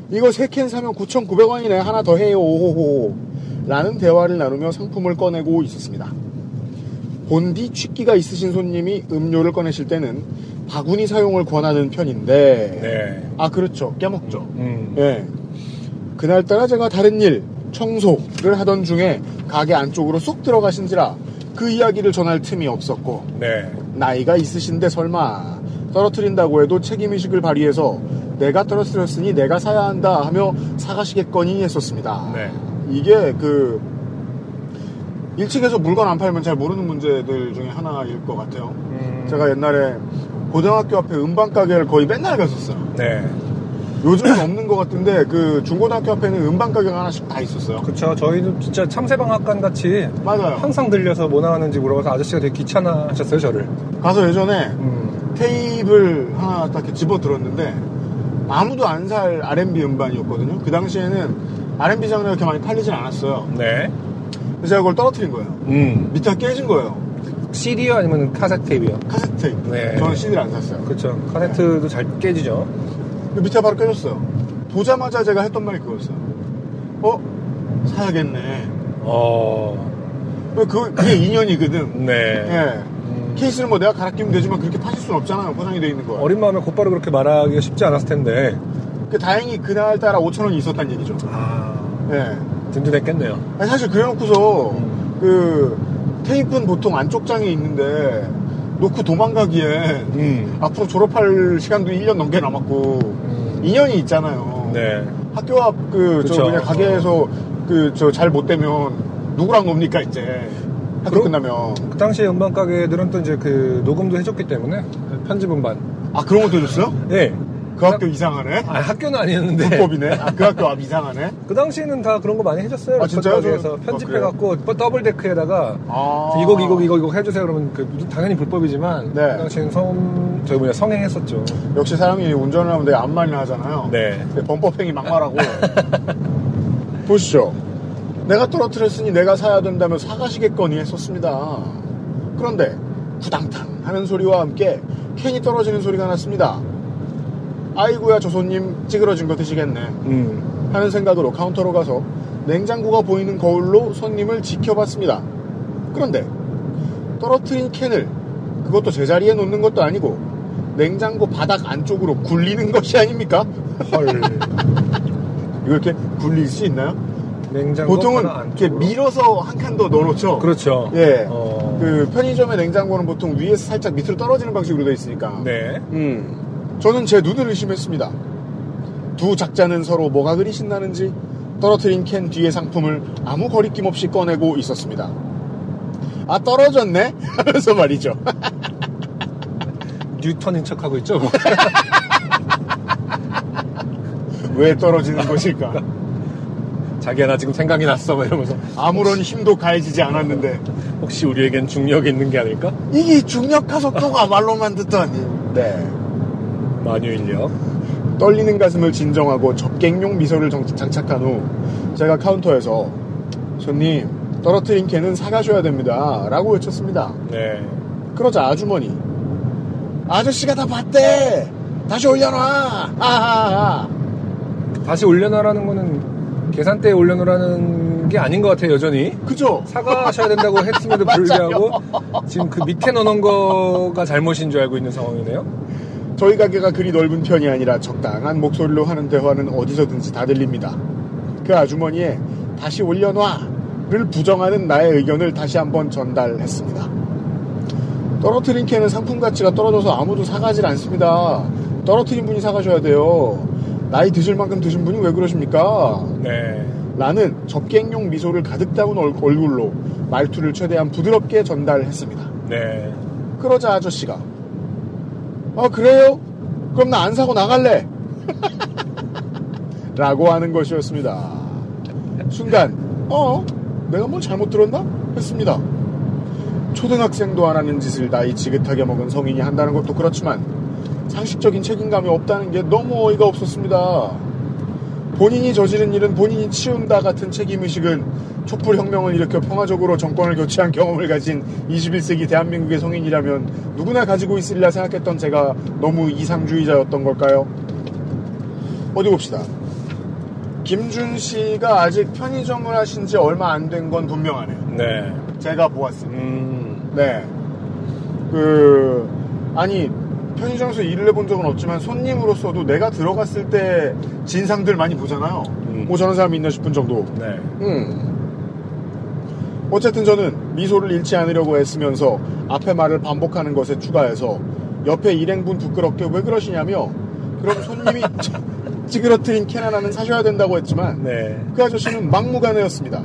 이거 세 캔 사면 구천구백 원이네. 하나 더 해요. 오호호. 라는 대화를 나누며 상품을 꺼내고 있었습니다. 본디 취기가 있으신 손님이 음료를 꺼내실 때는 바구니 사용을 권하는 편인데, 네. 아, 그렇죠. 깨먹죠. 음. 네. 그날따라 제가 다른 일, 청소를 하던 중에 가게 안쪽으로 쏙 들어가신지라 그 이야기를 전할 틈이 없었고, 네. 나이가 있으신데 설마 떨어뜨린다고 해도 책임의식을 발휘해서 내가 떨어뜨렸으니 내가 사야 한다 하며 사가시겠거니 했었습니다. 네. 이게 그 일 층에서 물건 안 팔면 잘 모르는 문제들 중에 하나일 것 같아요. 음. 제가 옛날에 고등학교 앞에 음반 가게를 거의 맨날 갔었어요. 네. 요즘은 없는 것 같은데 그 중고등학교 앞에는 음반 가게가 하나씩 다 있었어요. 그렇죠. 저희도 진짜 참새방앗간 같이 맞아요. 항상 들려서 뭐 나가는지 물어봐서 아저씨가 되게 귀찮아하셨어요, 저를. 가서 예전에 음. 테이블 하나 딱 이렇게 집어 들었는데 아무도 안 살 알앤비 음반이었거든요. 그 당시에는 알앤비 장르가 이렇게 많이 팔리진 않았어요. 네. 제가 그걸 떨어뜨린 거예요. 음. 밑에 깨진 거예요. 씨디요? 아니면 카세트 테이프요? 카세트 테이프. 네. 저는 씨디를 안 샀어요. 그렇죠. 카세트도 네. 잘 깨지죠. 밑에 바로 깨졌어요. 보자마자 제가 했던 말이 그거였어요. 어? 사야겠네. 어. 그거, 그게 인연이거든. 네. 네. 음. 케이스는 뭐 내가 갈아 끼면 되지만 그렇게 파실 수는 없잖아요. 포장이 돼 있는 거예요. 어린 마음에 곧바로 그렇게 말하기가 쉽지 않았을 텐데. 그 다행히 그날따라 오천 원이 있었단 얘기죠. 아. 네. 든든했겠네요. 아니, 사실 그래놓고서 음. 그 테이프는 보통 안쪽 장에 있는데 놓고 도망가기에 음. 앞으로 졸업할 시간도 일 년 넘게 남았고 음. 인연이 있잖아요. 네. 학교 앞 그 저 그냥 가게에서 그 저 잘 못 되면 누구랑 놉니까 이제. 학교 그러, 끝나면 그 당시에 음반 가게들은 또 이제 그 녹음도 해줬기 때문에 편집 음반. 아 그런 것도 해줬어요? 네. 그 학교 이상하네? 아 학교는 아니었는데. 불법이네. 아, 그 학교 이상하네? 그 당시에는 다 그런 거 많이 해줬어요. 아, 진짜요? 그래서 편집해갖고 아, 더블 데크에다가 아~ 이 곡, 이 곡, 이 곡, 이 곡 해주세요. 그러면 그, 당연히 불법이지만 네. 그 당시에는 성, 저희 뭐냐, 성행했었죠. 역시 사람이 운전을 하면 되게 암만이나 하잖아요. 네. 범법행위 막말하고. 보시죠. 내가 떨어뜨렸으니 내가 사야 된다며 사가시겠거니 했었습니다. 그런데 구당탕 하는 소리와 함께 캔이 떨어지는 소리가 났습니다. 아이고야 저 손님 찌그러진 거 드시겠네 음. 하는 생각으로 카운터로 가서 냉장고가 보이는 거울로 손님을 지켜봤습니다. 그런데 떨어뜨린 캔을 그것도 제자리에 놓는 것도 아니고 냉장고 바닥 안쪽으로 굴리는 것이 아닙니까? 헐. 이거 이렇게 굴릴 수 있나요? 냉장고 보통은 이렇게 밀어서 한 칸 더 넣어놓죠. 그렇죠. 예, 어... 그 편의점의 냉장고는 보통 위에서 살짝 밑으로 떨어지는 방식으로 되어 있으니까. 네. 음. 저는 제 눈을 의심했습니다. 두 작자는 서로 뭐가 그리 신나는지 떨어뜨린 캔 뒤의 상품을 아무 거리낌 없이 꺼내고 있었습니다. 아 떨어졌네? 하면서 말이죠. 뉴턴인 척하고 있죠? 뭐. 왜 떨어지는 것일까? 자기야 나 지금 생각이 났어 막 이러면서 아무런 혹시... 힘도 가해지지 않았는데 혹시 우리에겐 중력이 있는 게 아닐까? 이게 중력 가속도가 말로만 듣다니. 네. 만유인력. 떨리는 가슴을 진정하고 접객용 미소를 장착한 후 제가 카운터에서 손님 떨어뜨린 캔은 사가셔야 됩니다 라고 외쳤습니다. 네. 그러자 아주머니 아저씨가 다 봤대 다시 올려놔 아하하. 다시 올려놔라는 거는 계산대에 올려놓으라는 게 아닌 것 같아요. 여전히 그죠? 사가셔야 된다고 했음에도 불구하고 지금 그 밑에 넣어놓은 거가 잘못인 줄 알고 있는 상황이네요. 저희 가게가 그리 넓은 편이 아니라 적당한 목소리로 하는 대화는 어디서든지 다 들립니다. 그 아주머니의 다시 올려놔를 부정하는 나의 의견을 다시 한번 전달했습니다. 떨어뜨린 캔은 상품 가치가 떨어져서 아무도 사가질 않습니다. 떨어뜨린 분이 사가셔야 돼요. 나이 드실 만큼 드신 분이 왜 그러십니까? 네. 라는 접객용 미소를 가득 담은 얼굴로 말투를 최대한 부드럽게 전달했습니다. 네. 그러자 아저씨가 아 그래요? 그럼 나 안 사고 나갈래 라고 하는 것이었습니다. 순간 어? 내가 뭘 잘못 들었나? 했습니다. 초등학생도 안 하는 짓을 나이 지긋하게 먹은 성인이 한다는 것도 그렇지만 상식적인 책임감이 없다는 게 너무 어이가 없었습니다. 본인이 저지른 일은 본인이 치운다 같은 책임의식은 촛불혁명을 일으켜 평화적으로 정권을 교체한 경험을 가진 이십일 세기 대한민국의 성인이라면 누구나 가지고 있으리라 생각했던 제가 너무 이상주의자였던 걸까요? 어디 봅시다. 김준 씨가 아직 편의점을 하신 지 얼마 안 된 건 분명하네요. 네. 제가 보았습니다. 음... 네. 그... 아니... 편의점에서 일을 해본 적은 없지만 손님으로서도 내가 들어갔을 때 진상들 많이 보잖아요. 음. 뭐 저런 사람이 있나 싶은 정도. 네. 음. 어쨌든 저는 미소를 잃지 않으려고 애쓰면서 앞에 말을 반복하는 것에 추가해서 옆에 일행분 부끄럽게 왜 그러시냐며 그럼 손님이 찌그러뜨린 캔 하나는 사셔야 된다고 했지만 네. 그 아저씨는 막무가내였습니다.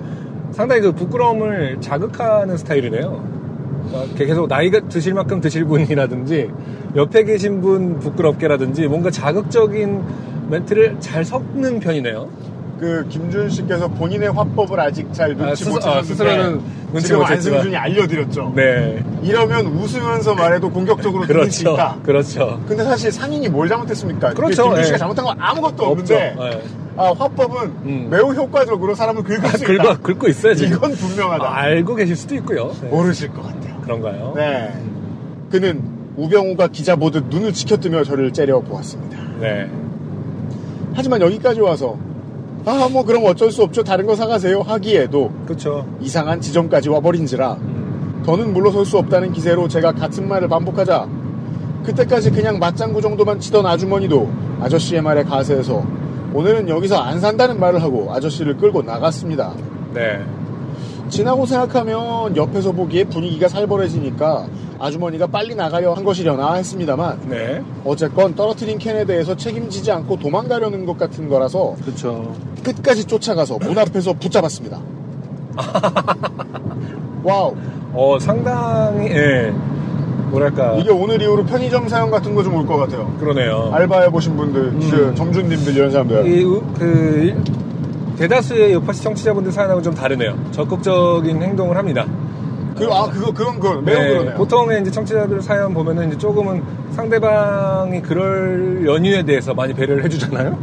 상당히 그 부끄러움을 자극하는 스타일이네요. 계속 나이가 드실 만큼 드실 분이라든지 옆에 계신 분 부끄럽게라든지 뭔가 자극적인 멘트를 잘 섞는 편이네요. 그 김준 씨께서 본인의 화법을 아직 잘 눈치 아, 못 챘는데 아, 지금 안승준이 알려드렸죠. 네. 이러면 웃으면서 말해도 공격적으로 들릴 수 있다. 그렇죠. 근데 사실 상인이 뭘 잘못했습니까? 그렇죠. 김준 씨가 네. 잘못한 건 아무것도 없는데 네. 아, 화법은 음. 매우 효과적으로 사람을 긁을 수 있다. 긁어, 긁고 있어야지. 이건 분명하다. 아, 알고 계실 수도 있고요. 네. 모르실 것 같아요. 그런가요? 네. 그는 우병우가 기자 보듯 눈을 지켜뜨며 저를 째려보았습니다. 네. 하지만 여기까지 와서 아, 뭐 그럼 어쩔 수 없죠. 다른 거 사가세요. 하기에도 그렇죠. 이상한 지점까지 와버린지라 음. 더는 물러설 수 없다는 기세로 제가 같은 말을 반복하자 그때까지 그냥 맞장구 정도만 치던 아주머니도 아저씨의 말에 가세해서 오늘은 여기서 안 산다는 말을 하고 아저씨를 끌고 나갔습니다. 네. 지나고 생각하면 옆에서 보기에 분위기가 살벌해지니까 아주머니가 빨리 나가려 한 것이려나 했습니다만 네. 어쨌건 떨어뜨린 캔에 대해서 책임지지 않고 도망가려는 것 같은 거라서 그쵸. 끝까지 쫓아가서 문 앞에서 붙잡았습니다. 와우. 어, 상당히, 예. 뭐랄까. 이게 오늘 이후로 편의점 사용 같은 거 좀 올 것 같아요. 그러네요. 알바해보신 분들, 음. 그 점주님들, 이런 사람들. 이, 그, 대다수의 요파시 청취자분들 사연하고는 좀 다르네요. 적극적인 행동을 합니다. 그, 아, 그거, 그건, 그건, 매우 네, 그러네요. 보통의 이제 청취자들 사연 보면은 이제 조금은 상대방이 그럴 연유에 대해서 많이 배려를 해주잖아요.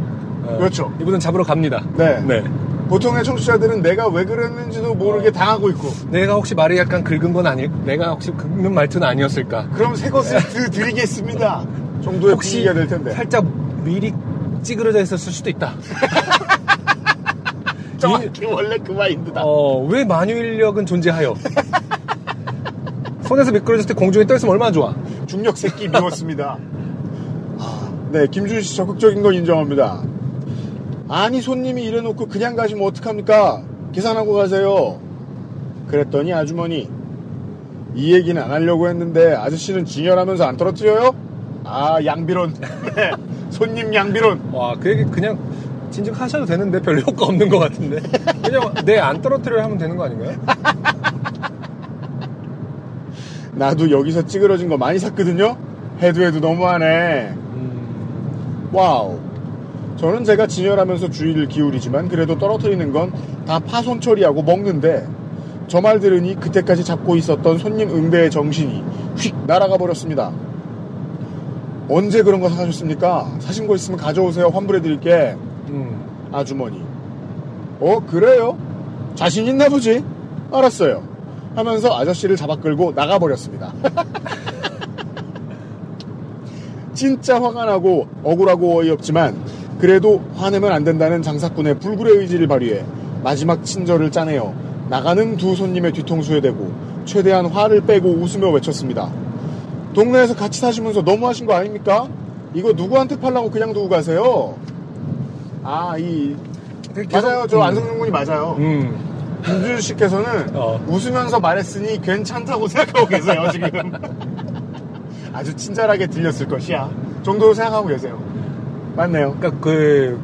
어, 그렇죠. 이분은 잡으러 갑니다. 네. 네. 보통의 청취자들은 내가 왜 그랬는지도 모르게 어, 당하고 있고. 내가 혹시 말이 약간 긁은 건 아닐, 내가 혹시 긁는 말투는 아니었을까. 그럼 새 것을 네. 드리겠습니다. 정도의 분위기가 될 텐데. 살짝 미리 찌그러져 있었을 수도 있다. 정확히 원래 그 마인드다. 어, 왜 만유인력은 존재하여? 손에서 미끄러졌을 때 공중에 떠있으면 얼마나 좋아. 중력 새끼 미웠습니다. 네, 김준 씨 적극적인 건 인정합니다. 아니, 손님이 이래놓고 그냥 가시면 어떡합니까? 계산하고 가세요. 그랬더니 아주머니, 이 얘기는 안 하려고 했는데 아저씨는 진열하면서 안 떨어뜨려요? 아, 양비론. 네, 손님 양비론. 와, 그 얘기 그냥 진즉하셔도 되는데 별로 효과 없는 것 같은데. 그냥 내 안 떨어뜨려야 하면 되는 거 아닌가요? 나도 여기서 찌그러진 거 많이 샀거든요? 해도 해도 너무하네. 음... 와우. 저는 제가 진열하면서 주의를 기울이지만 그래도 떨어뜨리는 건 다 파손 처리하고 먹는데, 저 말 들으니 그때까지 잡고 있었던 손님 응대의 정신이 휙 날아가 버렸습니다. 언제 그런 거 사셨습니까? 사신 거 있으면 가져오세요. 환불해드릴게. 음. 아주머니. 어, 그래요? 자신 있나 보지? 알았어요. 하면서 아저씨를 잡아 끌고 나가버렸습니다. 진짜 화가 나고 억울하고 어이없지만 그래도 화내면 안 된다는 장사꾼의 불굴의 의지를 발휘해 마지막 친절을 짜내어 나가는 두 손님의 뒤통수에 대고 최대한 화를 빼고 웃으며 외쳤습니다. 동네에서 같이 사시면서 너무하신 거 아닙니까? 이거 누구한테 팔라고 그냥 두고 가세요? 아, 이 맞아요. 저 안성준 군이 맞아요. 음. 김준 씨께서는 어. 웃으면서 말했으니 괜찮다고 생각하고 계세요, 지금. 아주 친절하게 들렸을 것이야 정도로 생각하고 계세요. 맞네요. 그러니까 그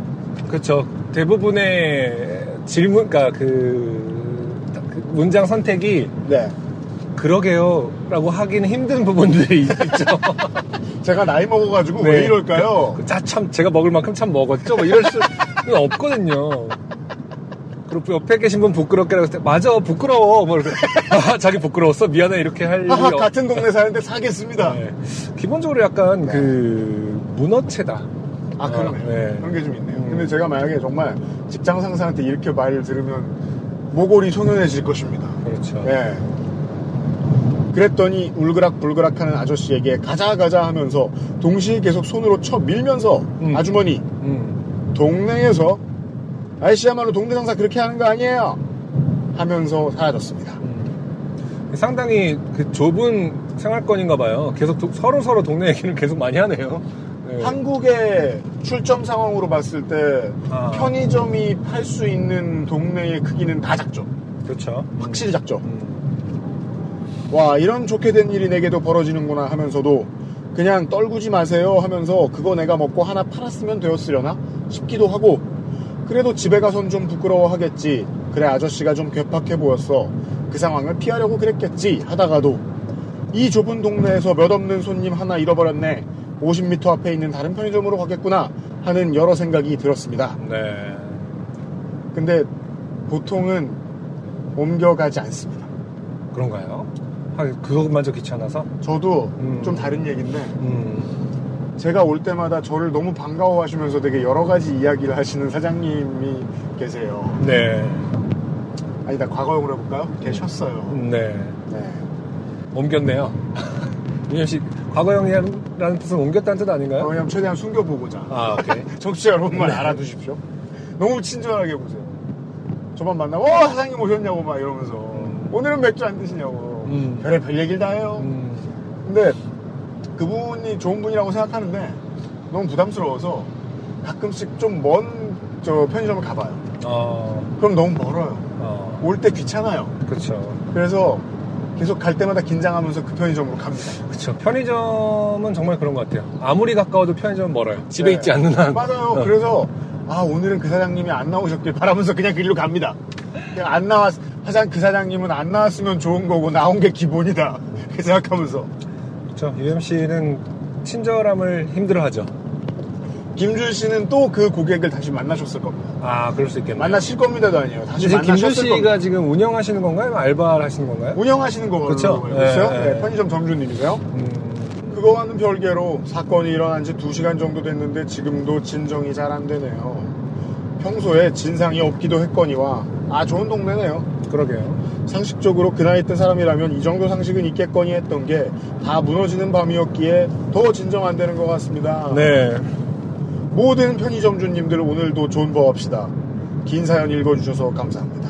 그렇죠. 대부분의 질문, 그러니까 그, 그 문장 선택이 네. 그러게요라고 하기는 힘든 부분들이 있죠. 제가 나이 먹어가지고 네. 왜 이럴까요? 그, 그, 자, 참 제가 먹을 만큼 참 먹었죠. 뭐 이럴 수는 없거든요. 그리고 옆에 계신 분 부끄럽게라고 했을 때 맞아 부끄러워 뭐 이렇게 아, 자기 부끄러웠어 미안해 이렇게 할 일이 없... 같은 동네 사는데 사겠습니다. 네. 기본적으로 약간 네. 그 문어체다. 아, 아 그러네요. 네. 그런 게 좀 있네요. 음. 근데 제가 만약에 정말 직장 상사한테 이렇게 말을 들으면 모골이 소년해질 것입니다. 그렇죠. 네. 그랬더니 울그락불그락하는 아저씨에게 가자 가자 하면서 동시에 계속 손으로 쳐 밀면서 음. 아주머니 음. 동네에서 아저씨야말로 동네 장사 그렇게 하는 거 아니에요 하면서 사라졌습니다. 음. 상당히 그 좁은 생활권인가 봐요. 계속 도, 서로 서로 동네 얘기를 계속 많이 하네요. 네. 한국의 출점 상황으로 봤을 때 아. 편의점이 팔 수 있는 동네의 크기는 다 작죠. 그렇죠. 확실히 작죠. 음. 와, 이런 좋게 된 일이 내게도 벌어지는구나 하면서도 그냥 떨구지 마세요 하면서 그거 내가 먹고 하나 팔았으면 되었으려나 싶기도 하고, 그래도 집에 가선 좀 부끄러워하겠지, 그래 아저씨가 좀 괴팍해 보였어, 그 상황을 피하려고 그랬겠지 하다가도 이 좁은 동네에서 몇 없는 손님 하나 잃어버렸네, 오십 미터 앞에 있는 다른 편의점으로 가겠구나 하는 여러 생각이 들었습니다. 네. 근데 보통은 옮겨가지 않습니다. 그런가요? 그것만저 귀찮아서? 저도 음. 좀 다른 얘기인데 음. 제가 올 때마다 저를 너무 반가워하시면서 되게 여러 가지 이야기를 하시는 사장님이 계세요. 네. 아니다, 과거형으로 해볼까요? 계셨어요. 네. 네. 옮겼네요. 민현 씨, 과거형이라는 뜻은 옮겼다는 뜻 아닌가요? 그냥 최대한 숨겨보고자. 아, 오케이. 정치자 여러분만 네. 알아두십시오. 너무 친절하게 보세요. 저만 만나고, 와, 사장님 오셨냐고 막 이러면서. 음. 오늘은 맥주 안 드시냐고. 음. 별의 별 얘기를 다 해요. 음. 근데, 그분이 좋은 분이라고 생각하는데 너무 부담스러워서 가끔씩 좀 먼 저 편의점을 가봐요. 어... 그럼 너무 멀어요. 어... 올 때 귀찮아요. 그렇죠. 그래서 계속 갈 때마다 긴장하면서 그 편의점으로 갑니다. 그렇죠. 편의점은 정말 그런 것 같아요. 아무리 가까워도 편의점은 멀어요. 집에 네. 있지 않는 한. 맞아요. 어. 그래서 아, 오늘은 그 사장님이 안 나오셨길 바라면서 그냥 그 길로 갑니다. 그냥 안 나왔 사장, 그 사장님은 안 나왔으면 좋은 거고 나온 게 기본이다 이렇게 생각하면서. 그렇죠. 유엠씨는 친절함을 힘들어하죠. 김준 씨는 또 그 고객을 다시 만나셨을 겁니다. 아, 그럴 수 있겠네요. 만나실 겁니다도 아니에요. 다시 만나셨을 겁니다. 김준 씨가 지금 운영하시는 건가요? 알바를 하시는 건가요? 운영하시는 거예요. 그렇죠. 네, 네. 네, 편의점 점주님이세요. 음. 그거와는 별개로 사건이 일어난 지 두 시간 정도 됐는데 지금도 진정이 잘 안 되네요. 평소에 진상이 없기도 했거니와 아, 좋은 동네네요. 그러게요. 상식적로 그 나이 때 사람이라면 이 정도 상식은 있겠거니 했던 게 다 무너지는 밤이었기에 더 진정 안 되는 것 같습니다. 네. 모든 편의점주님들 오늘도 좋은 법 합시다. 긴 사연 읽어주셔서 감사합니다.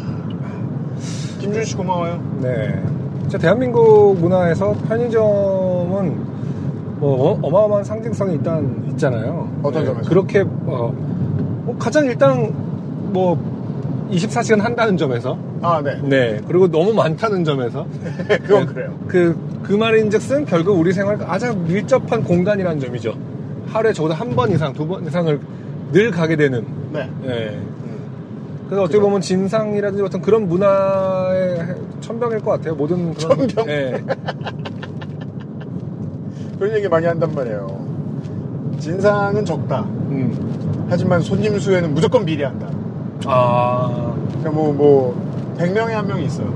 김준씨 고마워요. 네. 진짜 대한민국 문화에서 편의점은 뭐 어마어마한 상징성이 일단 있잖아요. 어떤 네. 점에서? 그렇게 어, 뭐 가장 일단 뭐 이십사 시간 한다는 점에서. 아, 네. 네. 그리고 너무 많다는 점에서. 그건 네. 그래요. 그, 그 말인즉슨 결국 우리 생활과 아주 밀접한 공간이라는 점이죠. 하루에 적어도 한 번 이상, 두 번 이상을 늘 가게 되는. 네. 네. 음. 그래서 어떻게 그래. 보면 진상이라든지 어떤 그런 문화의 천병일 것 같아요. 모든 그런. 천병? 네. 그런 얘기 많이 한단 말이에요. 진상은 적다. 음. 하지만 손님 수에는 무조건 비례한다. 아. 그러니까 뭐, 뭐, 백 명에 한 명이 있어요.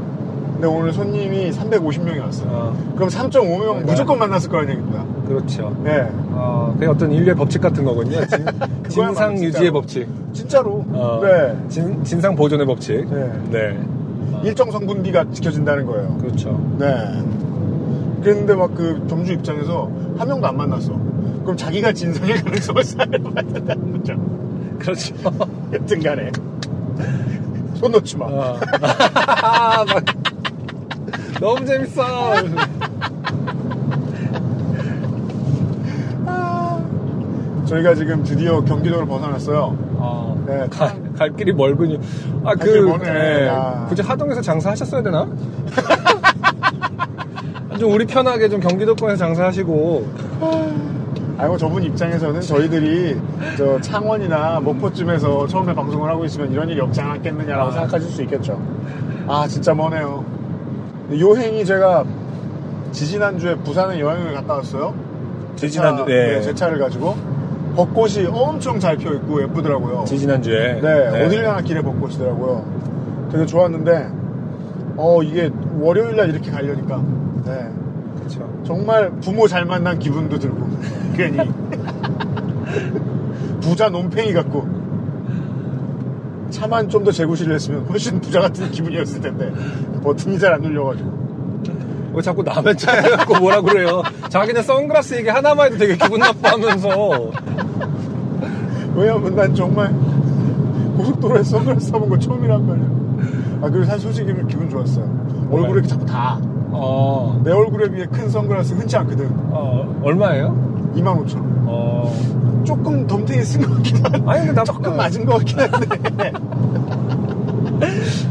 근데 오늘 손님이 삼백오십 명이 왔어요. 아. 그럼 삼 점 오 명 네. 무조건 만났을 거란 얘기입니다. 그렇죠. 네. 어, 그게 어떤 인류의 법칙 같은 거거든요. 진, 진상 유지의 법칙. 진짜로. 어, 네. 진, 진상 보존의 법칙. 네. 네. 어. 일정 성분비가 지켜진다는 거예요. 그렇죠. 네. 그런데 막 그 점주 입장에서 한 명도 안 만났어. 그럼 자기가 진상일 가능성을 쌓아야만 거죠. 그렇죠. 여튼간에 손 놓지 마. 어. 아, 막. 너무 재밌어. 저희가 지금 드디어 경기도를 벗어났어요. 아, 네. 갈, 갈 길이 멀군요. 아, 그, 네. 아. 굳이 하동에서 장사하셨어야 되나? 좀 우리 편하게 좀 경기도권에서 장사하시고. 아이고, 저분 입장에서는 저희들이 저 창원이나 목포쯤에서 처음에 방송을 하고 있으면 이런 일이 없지 않았겠느냐라고 아. 생각하실 수 있겠죠. 아, 진짜 머네요. 요행이 제가 지지난주에 부산에 여행을 갔다 왔어요. 지지난주, 네. 네. 제 차를 가지고. 벚꽃이 엄청 잘 피어있고 예쁘더라고요. 지지난주에. 네, 네. 어딜 가나 길에 벚꽃이더라고요. 되게 좋았는데, 어, 이게 월요일날 이렇게 가려니까, 네. 그쵸. 정말 부모 잘 만난 기분도 들고, 괜히. 부자 논팽이 같고, 차만 좀 더 재구실을 했으면 훨씬 부자 같은 기분이었을 텐데, 버튼이 잘 안 눌려가지고. 왜 자꾸 남의 차에 갖고 뭐라 그래요? 자기는 선글라스 얘기 하나만 해도 되게 기분 나빠하면서. 왜냐면 난 정말 고속도로에서 선글라스 사본 거 처음이란 말이야. 아, 그리고 사실 솔직히 기분 좋았어요. 얼굴에 이렇게 자꾸 다. 어. 내 얼굴에 비해 큰 선글라스 흔치 않거든. 어, 얼마예요? 이만 오천 원. 어. 조금 덤탱이 쓴 것 같긴 한데. 아니, 근데 나 조금 맞은 것 같긴 한데.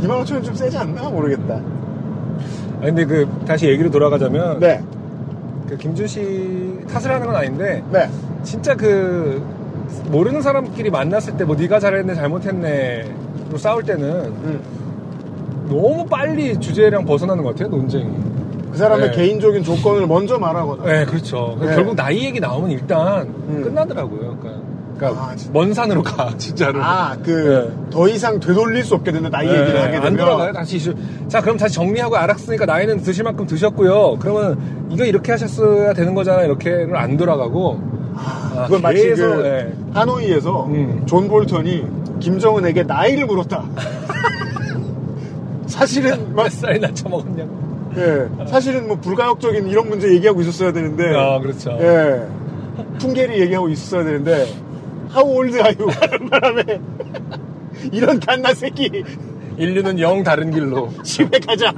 이만 오천 원 좀 세지 않나? 모르겠다. 근데 그 다시 얘기로 돌아가자면 네. 그 김준 씨 탓을 하는 건 아닌데 네. 진짜 그 모르는 사람끼리 만났을 때 뭐 네가 잘했네 잘못했네로 싸울 때는 음. 너무 빨리 주제랑 벗어나는 것 같아요. 논쟁이 그 사람의 네. 개인적인 조건을 먼저 말하거나 네 그렇죠. 네. 결국 나이 얘기 나오면 일단 음. 끝나더라고요. 그러니까, 그러니까 아, 먼 산으로 가 진짜로. 아, 그 더 네. 이상 되돌릴 수 없게 된다. 나이 네, 얘기를 하게 되면 안 돌아가요. 다시 이슈. 자, 그럼 다시 정리하고 알았으니까 나이는 드실 만큼 드셨고요. 그러면 이거 이렇게 하셨어야 되는 거잖아. 이렇게는 안 돌아가고. 아, 그건 아, 마치 계속, 그 네. 하노이에서 음. 존 볼턴이 김정은에게 나이를 물었다. 사실은 몇 살이나 처먹었냐고. 예, 네, 사실은 뭐 불가역적인 이런 문제 얘기하고 있었어야 되는데. 아, 그렇죠. 예, 네, 풍계리 얘기하고 있었어야 되는데. How old are you? 하는 바람에 이런 갓나 새끼 인류는 영 다른 길로 집에 가자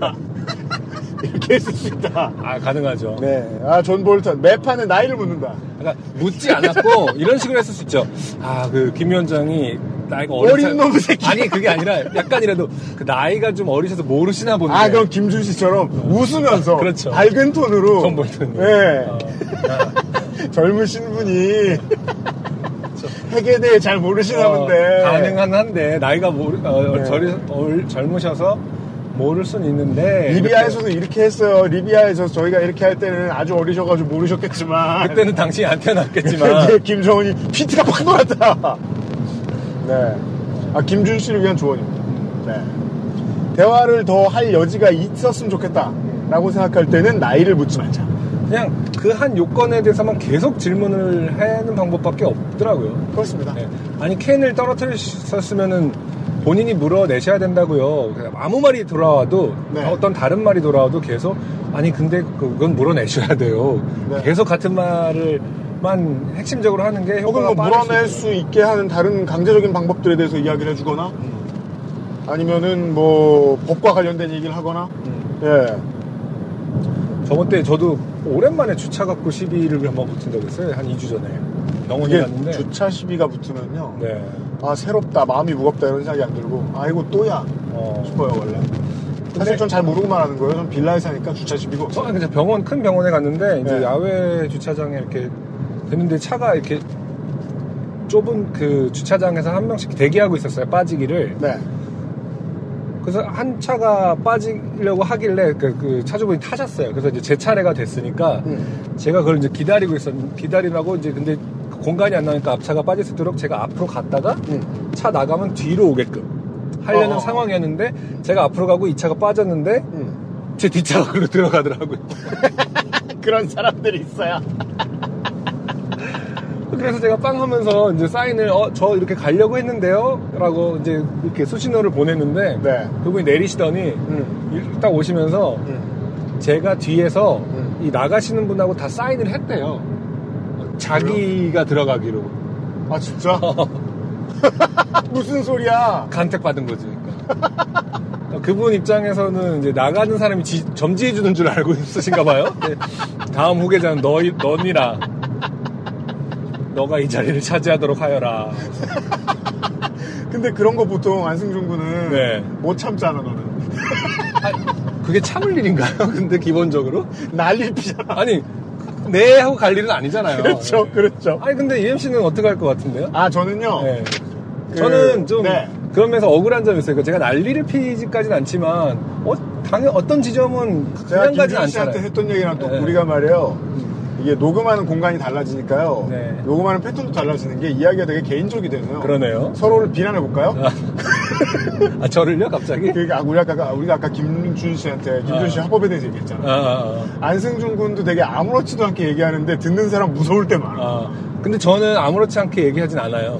이렇게 했을 수 있다. 아, 가능하죠. 네. 아, 존 볼턴 매판에 나이를 묻는다. 그러니까 묻지 않았고 이런 식으로 했을 수 있죠. 아, 그 김 위원장이 나이가 어린 놈 새끼. 아니, 그게 아니라 약간이라도 그 나이가 좀 어리셔서 모르시나 보네. 아, 그럼 김준 씨처럼 웃으면서 그렇죠. 밝은 톤으로 존 볼턴. 네. 어. 젊으신 분이 세계에 대해 잘 모르시나 본데. 어, 가능한 한데, 나이가 모르, 어, 네. 젊, 젊으셔서 모를 순 있는데 리비아에서도 이렇게, 이렇게 했어요. 리비아에서 저희가 이렇게 할 때는 아주 어리셔가지고 모르셨겠지만 그때는 당신이 안 태어났겠지만 김정은이 피트가 팍 돌았다. 네, 아 김준 씨를 위한 조언입니다. 네, 대화를 더 할 여지가 있었으면 좋겠다라고 생각할 때는 나이를 묻지 말자. 그냥 그 한 요건에 대해서만 계속 질문을 하는 방법밖에 없더라고요. 그렇습니다. 네. 아니 캔을 떨어뜨렸으면은 본인이 물어내셔야 된다고요. 아무 말이 돌아와도 네. 어떤 다른 말이 돌아와도 계속 아니 근데 그건 물어내셔야 돼요. 네. 계속 같은 말을만 핵심적으로 하는 게 효과가 혹은 뭐 물어낼 수, 수 있게 하는 다른 강제적인 방법들에 대해서 이야기를 해주거나 음. 아니면은 뭐 법과 관련된 얘기를 하거나 음. 예. 저번 때 저도 오랜만에 주차 갖고 시비를 한번 붙은다고 했어요. 한 이 주 전에 병원에 갔는데 주차 시비가 붙으면요. 네. 아 새롭다, 마음이 무겁다 이런 생각이 안 들고 아이고 또야 어. 싶어요 원래. 사실 전 잘 모르고만 하는 거예요. 전 빌라에 사니까 주차 시비가 없어요. 저는 병원 큰 병원에 갔는데 이제 네. 야외 주차장에 이렇게 됐는데 차가 이렇게 좁은 그 주차장에서 한 명씩 대기하고 있었어요. 빠지기를. 네. 그래서 한 차가 빠지려고 하길래 그, 그 차주분이 타셨어요. 그래서 이제 제 차례가 됐으니까 음. 제가 그걸 이제 기다리고 있었는데 기다리라고 이제 근데 공간이 안 나니까 앞차가 빠질 수 있도록 제가 앞으로 갔다가 음. 차 나가면 뒤로 오게끔 하려는 어. 상황이었는데 제가 앞으로 가고 이 차가 빠졌는데 음. 제 뒷차가 그로 들어가더라고요. 그런 사람들이 있어요. 그래서 제가 빵 하면서 이제 사인을 어, 저 이렇게 가려고 했는데요 라고 이제 이렇게 수신호를 보냈는데 네. 그분이 내리시더니 음. 딱 오시면서 음. 제가 뒤에서 음. 이 나가시는 분하고 다 사인을 했대요. 자기가 그래요? 들어가기로. 아 진짜? 무슨 소리야? 간택받은 거지. 그러니까. 그분 입장에서는 이제 나가는 사람이 지, 점지해주는 줄 알고 있으신가 봐요. 다음 후계자는 너, 너니라 너가 이 자리를 차지하도록 하여라. 근데 그런 거 보통 안승준 군은 네. 못 참잖아 너는. 아니, 그게 참을 일인가요? 근데 기본적으로 난리 피잖아. 아니 네 하고 갈 일은 아니잖아요. 그렇죠, 그렇죠. 아니 근데 이엠씨는 어떻게 할 것 같은데요? 아 저는요. 네. 그... 저는 좀 네. 그러면서 억울한 점이 있어요. 그러니까 제가 난리를 피지까지는 않지만 어, 당연 어떤 지점은 제가 김준 씨한테 했던 얘기랑 또 네. 우리가 말이에요. 이게 녹음하는 공간이 달라지니까요. 네. 녹음하는 패턴도 달라지는 게 이야기가 되게 개인적이 되네요. 그러네요. 서로를 비난해볼까요? 아, 아 저를요? 갑자기? 그러니까 우리가 아까, 우리가 아까 김준 씨한테 김준 씨 아. 합법에 대해서 얘기했잖아요. 아, 아, 아. 안승준 군도 되게 아무렇지도 않게 얘기하는데 듣는 사람 무서울 때 많아. 아, 근데 저는 아무렇지 않게 얘기하진 않아요.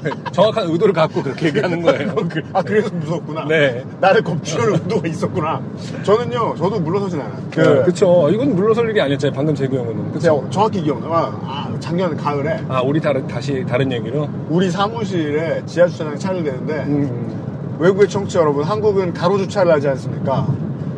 그러니까 정확한 의도를 갖고 그렇게 얘기하는 거예요. 아 그래서 무섭구나. 네. 나를 겁주려는 의도가 있었구나. 저는요. 저도 물러서진 않아요. 그, 네. 그쵸. 이건 물러설 일이 아니었잖아요. 방금 재규 형은. 그쵸. 정확히 기억나. 아, 작년 가을에. 아 우리 다른 다시 다른 얘기로. 우리 사무실에 지하 주차장에 차를 대는데 음. 외국의 청취자 여러분, 한국은 가로 주차를 하지 않습니까?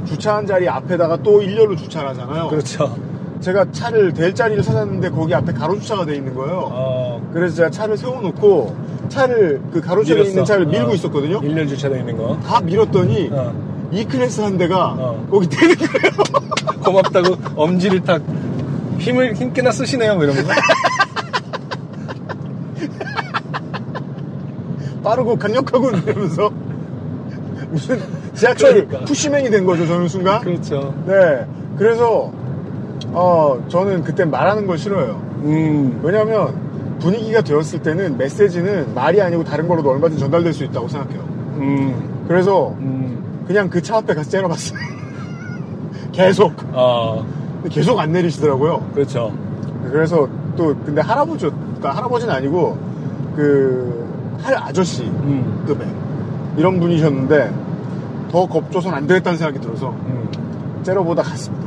주차한 자리 앞에다가 또 일렬로 주차를 하잖아요. 그렇죠. 제가 차를 댈 자리를 찾았는데 거기 앞에 가로주차가 돼 있는 거예요. 어. 그래서 제가 차를 세워놓고 차를 그 가로주차에 있는 차를 밀고 어. 있었거든요. 일렬 주차돼 있는 거 다 밀었더니 어. 이 클래스 한 대가 어. 거기 대는 거예요. 고맙다고 엄지를 탁 힘을 힘께나 쓰시네요 뭐 이런 거. 빠르고 강력하군 이러면서 무슨 지하철 그러니까. 푸시맨이 된 거죠 저는 순간. 그렇죠. 네 그래서. 어, 저는 그때 말하는 걸 싫어요. 음. 왜냐면 분위기가 되었을 때는 메시지는 말이 아니고 다른 걸로도 얼마든지 전달될 수 있다고 생각해요. 음. 그래서 음. 그냥 그 차 앞에 가서 째려봤어요. 계속. 어. 계속 안 내리시더라고요. 그렇죠. 그래서 또 근데 할아버지, 그러니까 할아버지는 아니고 그 할 아저씨 음. 급에 이런 분이셨는데 더 겁줘선 안 되겠다는 생각이 들어서 음. 째려보다 갔습니다.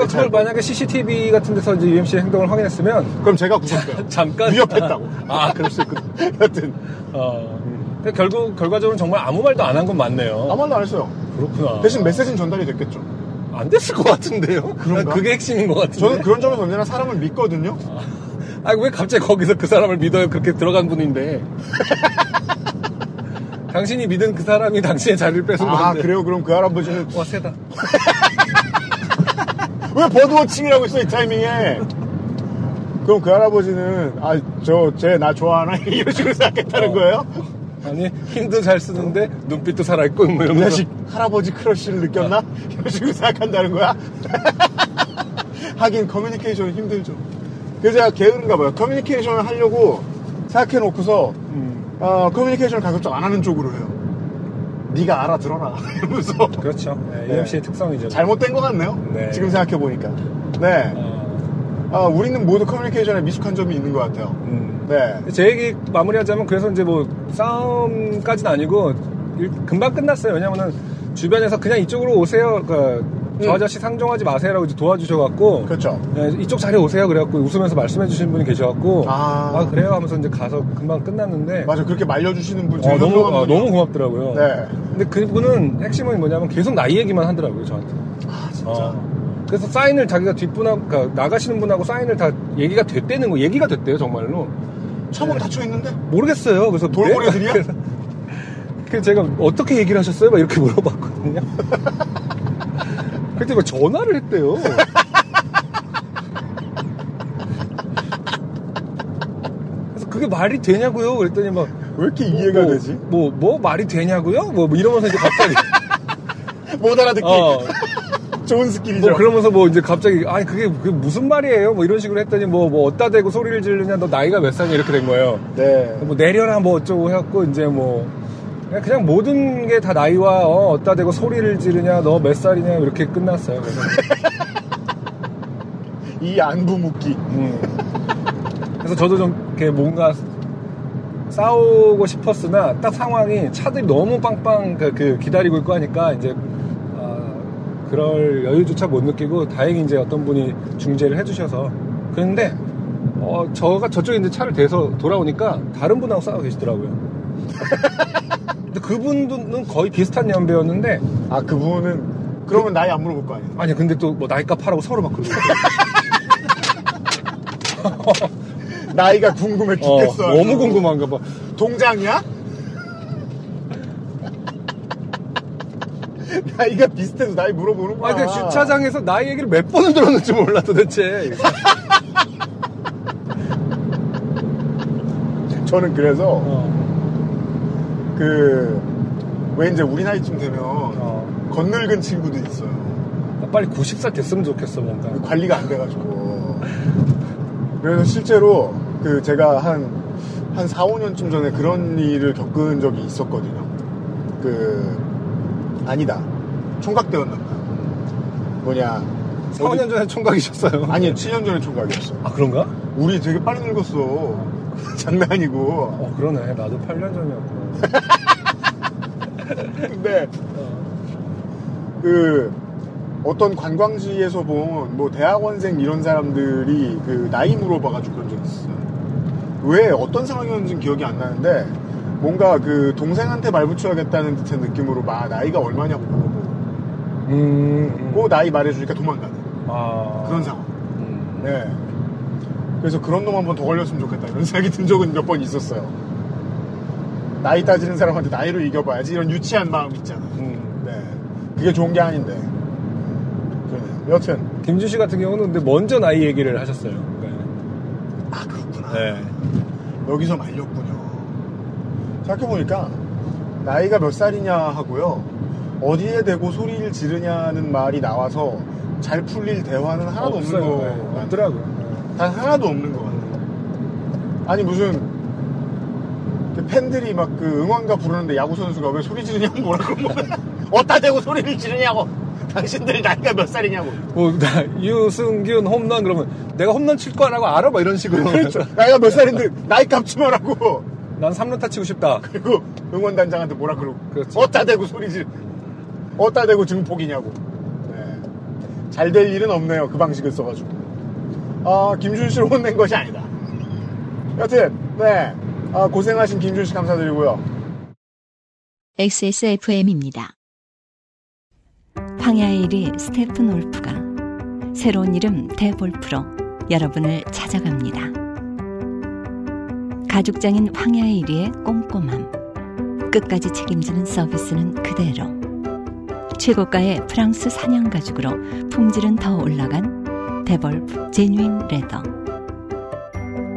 그걸 만약에 씨씨티비 같은 데서 이제 유엠씨의 행동을 확인했으면 그럼 제가 구속돼요. 잠깐 위협했다고. 아, 그럴 수 있거든. 여튼 어, 근데 결국 결과적으로 정말 아무 말도 안 한 건 맞네요. 아무 말도 안 했어요. 그렇구나. 대신 메시지는 전달이 됐겠죠. 안 됐을 것 같은데요. 그런가? 그게 핵심인 것 같은데. 저는 그런 점에서 언제나 사람을 믿거든요. 아, 왜 갑자기 거기서 그 사람을 믿어요? 그렇게 들어간 분인데. 당신이 믿은 그 사람이 당신의 자리를 뺏은 아, 건데. 아, 그래요? 그럼 그 할아버지는 와 세다. 왜 버드워칭이라고 있어 이 타이밍에? 그럼 그 할아버지는 아 저 쟤 나 좋아하나 이런 식으로 생각했다는 어. 거예요? 아니 힘도 잘 쓰는데 눈빛도 살아있고 뭐 이런 거. 할아버지 크러쉬를 느꼈나? 이런 식으로 생각한다는 거야? 하긴 커뮤니케이션은 힘들죠. 그래서 제가 게으른가 봐요. 커뮤니케이션을 하려고 생각해놓고서 음. 어, 커뮤니케이션을 가급적 안 하는 쪽으로 해요. 네가 알아들어라 이러면서. 그렇죠. 네, 유엠씨의 네. 특성이죠. 잘못된 것 같네요. 네. 지금 생각해보니까. 네. 어... 어, 우리는 모두 커뮤니케이션에 미숙한 점이 있는 것 같아요. 음. 네. 제 얘기 마무리하자면 그래서 이제 뭐 싸움까지는 아니고 일, 금방 끝났어요. 왜냐면은 주변에서 그냥 이쪽으로 오세요. 그러니까 저 아저씨 상종하지 마세요라고 이제 도와주셔갖고. 그렇죠. 네, 이쪽 자리에 오세요. 그래갖고 웃으면서 말씀해주신 분이 계셔갖고. 아. 아, 그래요? 하면서 이제 가서 금방 끝났는데. 맞아. 그렇게 말려주시는 분. 아, 너무, 아, 너무 고맙더라고요. 네. 근데 그분은 핵심은 뭐냐면 계속 나이 얘기만 하더라고요, 저한테. 아, 진짜. 어. 그래서 사인을 자기가 뒷분하고, 그러니까 나가시는 분하고 사인을 다 얘기가 됐대는 거, 얘기가 됐대요, 정말로. 처음으로 네. 닫혀있는데? 모르겠어요. 그래서. 돌고래들이야? 그래서, 그래서 제가 어떻게 얘기를 하셨어요? 막 이렇게 물어봤거든요. 그때 막 전화를 했대요. 그래서 그게 말이 되냐고요? 그랬더니 막 왜 이렇게 이해가 뭐, 되지? 뭐뭐 뭐, 말이 되냐고요? 뭐, 뭐 이러면서 이제 갑자기 못 알아듣기. 어. 좋은 스킬이죠. 뭐 그러면서 뭐 이제 갑자기 아니 그게, 그게 무슨 말이에요? 뭐 이런 식으로 했더니 뭐뭐 뭐 어디다 대고 소리를 지르냐? 너 나이가 몇 살이냐? 이렇게 된 거예요. 네. 뭐 내려라 뭐 어쩌고 해갖고 이제 뭐. 그냥 모든 게 다 나이와 어, 어디다 대고 소리를 지르냐 너 몇 살이냐 이렇게 끝났어요. 그래서 이 안부 묻기. 음. 그래서 저도 좀 이렇게 뭔가 싸우고 싶었으나 딱 상황이 차들이 너무 빵빵 그, 그 기다리고 있고 하니까 이제 어, 그럴 여유조차 못 느끼고 다행히 이제 어떤 분이 중재를 해주셔서. 그런데 어, 저가 저쪽에 이제 차를 대서 돌아오니까 다른 분하고 싸우고 계시더라고요. 근데 그분은 거의 비슷한 연배였는데. 아, 그분은 그러면 그, 나이 안 물어볼 거 아니에요? 아니 근데 또 뭐 나이값 하라고 서로 막 그러고 나이가 궁금해 죽겠어. 어, 너무 궁금한가 봐. 동장이야? 나이가 비슷해서 나이 물어보는 거야. 아, 근데 주차장에서 나이 얘기를 몇 번은 들었는지 몰라 도대체. 저는 그래서 어. 그, 왜 이제 우리 나이쯤 되면, 어. 겉늙은 친구도 있어요. 나 빨리 구십 살 됐으면 좋겠어, 뭔가. 관리가 안 돼가지고. 그래서 실제로, 그, 제가 한, 한 사, 오 년쯤 전에 그런 일을 겪은 적이 있었거든요. 그, 아니다. 총각 때였나봐요. 뭐냐. 사, 오 년 전에 총각이셨어요? 아니, 칠 년 전에 총각이었어요. 아, 그런가? 우리 되게 빨리 늙었어. 장난 아니고. 어, 그러네. 나도 팔 년 전이었고. 근데, 어. 그, 어떤 관광지에서 본, 뭐, 대학원생 이런 사람들이 그, 나이 물어봐가지고 그런 적이 있어요. 왜, 어떤 상황이었는지는 기억이 안 나는데, 뭔가 그, 동생한테 말 붙여야겠다는 듯한 느낌으로 막, 나이가 얼마냐고 물어보고, 음, 음. 꼭 나이 말해주니까 도망가네. 아. 그런 상황. 음. 네. 그래서 그런 놈 한 번 더 걸렸으면 좋겠다 이런 생각이 든 적은 몇 번 있었어요. 나이 따지는 사람한테 나이로 이겨봐야지 이런 유치한 마음 있잖아. 음. 네. 그게 좋은 게 아닌데. 그러네요. 여튼 김준 씨 같은 경우는 근데 먼저 나이 얘기를 하셨어요. 네. 아 그렇구나. 네. 여기서 말렸군요. 생각해보니까 나이가 몇 살이냐 하고요 어디에 대고 소리를 지르냐는 말이 나와서 잘 풀릴 대화는 하나도 없어요. 없는 거 같더라고요. 단 하나도 없는 것 같아요. 아니 무슨 팬들이 막 그 응원가 부르는데 야구 선수가 왜 소리 지르냐고 뭐라고 어디다 대고 소리를 지르냐고 당신들 나이가 몇 살이냐고 뭐 나 유승균 홈런 그러면 내가 홈런 칠 거라고 알아? 막 이런 식으로 그렇죠. 나이가 몇 살인데 나이 값지 말라고 난 삼루타 치고 싶다. 그리고 응원단장한테 뭐라 그러고 어디다 대고 소리 지르 어디다 대고 증폭이냐고. 네. 잘 될 일은 없네요. 그 방식을 써가지고. 아, 김준 씨를 혼낸 것이 아니다. 여튼, 네. 아, 고생하신 김준 씨 감사드리고요. 엑스에스에프엠입니다. 황야의 일 위 스테픈 올프가 새로운 이름 데볼프로 여러분을 찾아갑니다. 가죽장인 황야의 일 위의 꼼꼼함. 끝까지 책임지는 서비스는 그대로. 최고가의 프랑스 사냥 가죽으로 품질은 더 올라간 데볼프 제뉴인레더.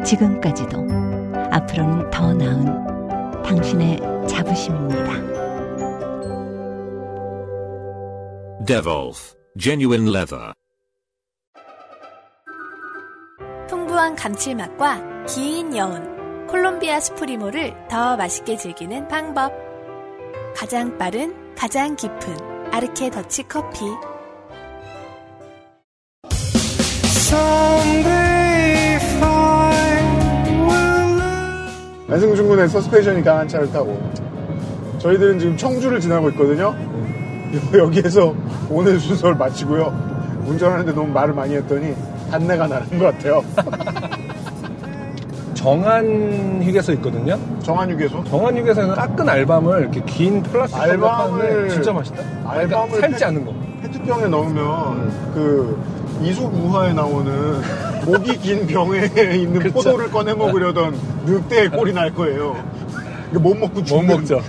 지금까지도 앞으로는 더 나은 당신의 자부심입니다. 데볼프 제뉴인 레더. 풍부한 감칠맛과 긴 여운, 콜롬비아 스프리모를 더 맛있게 즐기는 방법. 가장 빠른, 가장 깊은 아르케 더치 커피. 안승준 군의 서스펜션이 강한 차를 타고 저희들은 지금 청주를 지나고 있거든요. 여기에서 오늘 순서를 마치고요. 운전하는데 너무 말을 많이 했더니 단내가 나는 것 같아요. 정한휴게소 있거든요. 정한휴게소? 정한휴게소에서 깎은 알밤을 이렇게 긴 플라스틱 알밤을 진짜 맛있다. 알밤을 그러니까 살지 않은 거. 페트병에 넣으면 그 이소구화에 나오는 목이 긴 병에 있는 그쵸? 포도를 꺼내 먹으려던 늑대의 꼴이 날 거예요. 못 먹고 죽는. 못 먹죠.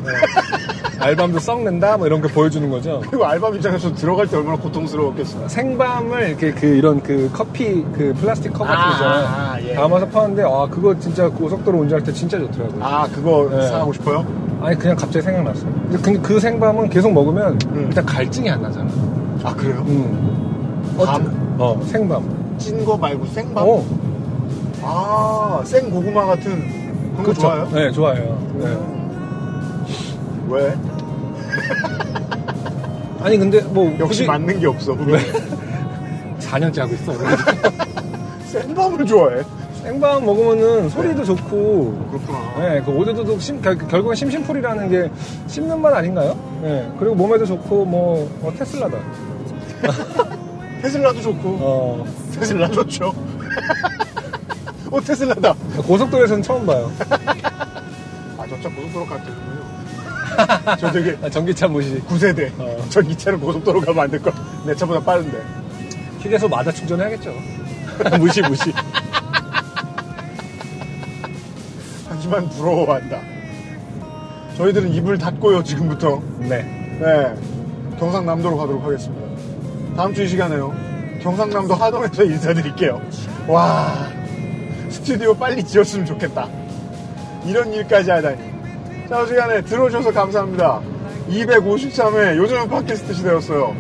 알밤도 썩는다 뭐 이런 거 보여주는 거죠. 그리고 알밤 입장에서 들어갈 때 얼마나 고통스러웠겠어요. 생밤을 이렇게 그 이런 그 커피 그 플라스틱 컵 같은 거죠. 아, 아, 예. 담아서 파는데 아 그거 진짜 고속도로 운전할 때 진짜 좋더라고요. 아 그거 네. 사가고 싶어요? 아니 그냥 갑자기 생각났어요. 근데 그 생밤은 계속 먹으면 음. 일단 갈증이 안 나잖아. 아 그래요? 음. 밤? 어 생밤. 찐 거 말고 생밤? 어. 아 생고구마 같은 그런 거 좋아요? 네 좋아요. 네. 왜? 아니 근데 뭐 역시 굳이... 맞는 게 없어. 왜? 사 년째 하고 있어. 생밤을 좋아해. 생밤 먹으면은 소리도 네. 좋고. 그렇구나. 네, 그 오도도도 심 결국은 심심풀이라는 게 씹는 맛 아닌가요? 네. 그리고 몸에도 좋고 뭐 어, 테슬라다. 테슬라도 좋고. 어. 테슬라 좋죠. 오 테슬라다. 고속도로에서는 처음 봐요. 아 저차 고속도로 같은. 저 되게 아, 전기차 모시 구세대 어. 전기차는 고속도로 가면 안 될 거. 내 차보다 빠른데 휴게소마다 충전해야겠죠. 무시 무시. 하지만 부러워한다. 저희들은 입을 닫고요 지금부터 네. 네. 경상남도로 가도록 하겠습니다. 다음 주 이 시간에요 경상남도 하동에서 인사드릴게요. 와 스튜디오 빨리 지었으면 좋겠다. 이런 일까지 하다니. 자, 시간에 들어오셔서 감사합니다. 이백오십삼 회 요즘은 팟캐스트 시대였어요.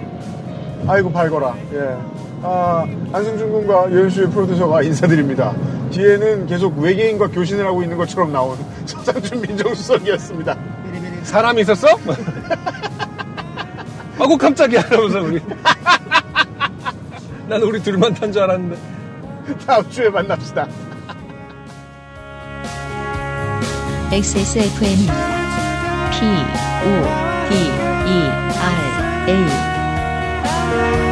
아이고 밝어라. 예. 아, 안승준 군과 유현수의 프로듀서가 인사드립니다. 뒤에는 계속 외계인과 교신을 하고 있는 것처럼 나온 서상준 민정수석이었습니다. 사람이 있었어? 아고 깜짝이야 이러면서 우리 난 우리 둘만 탄 줄 알았는데. 다음 주에 만납시다. 엑스에스에프엠입니다. P, O, D, E, R, A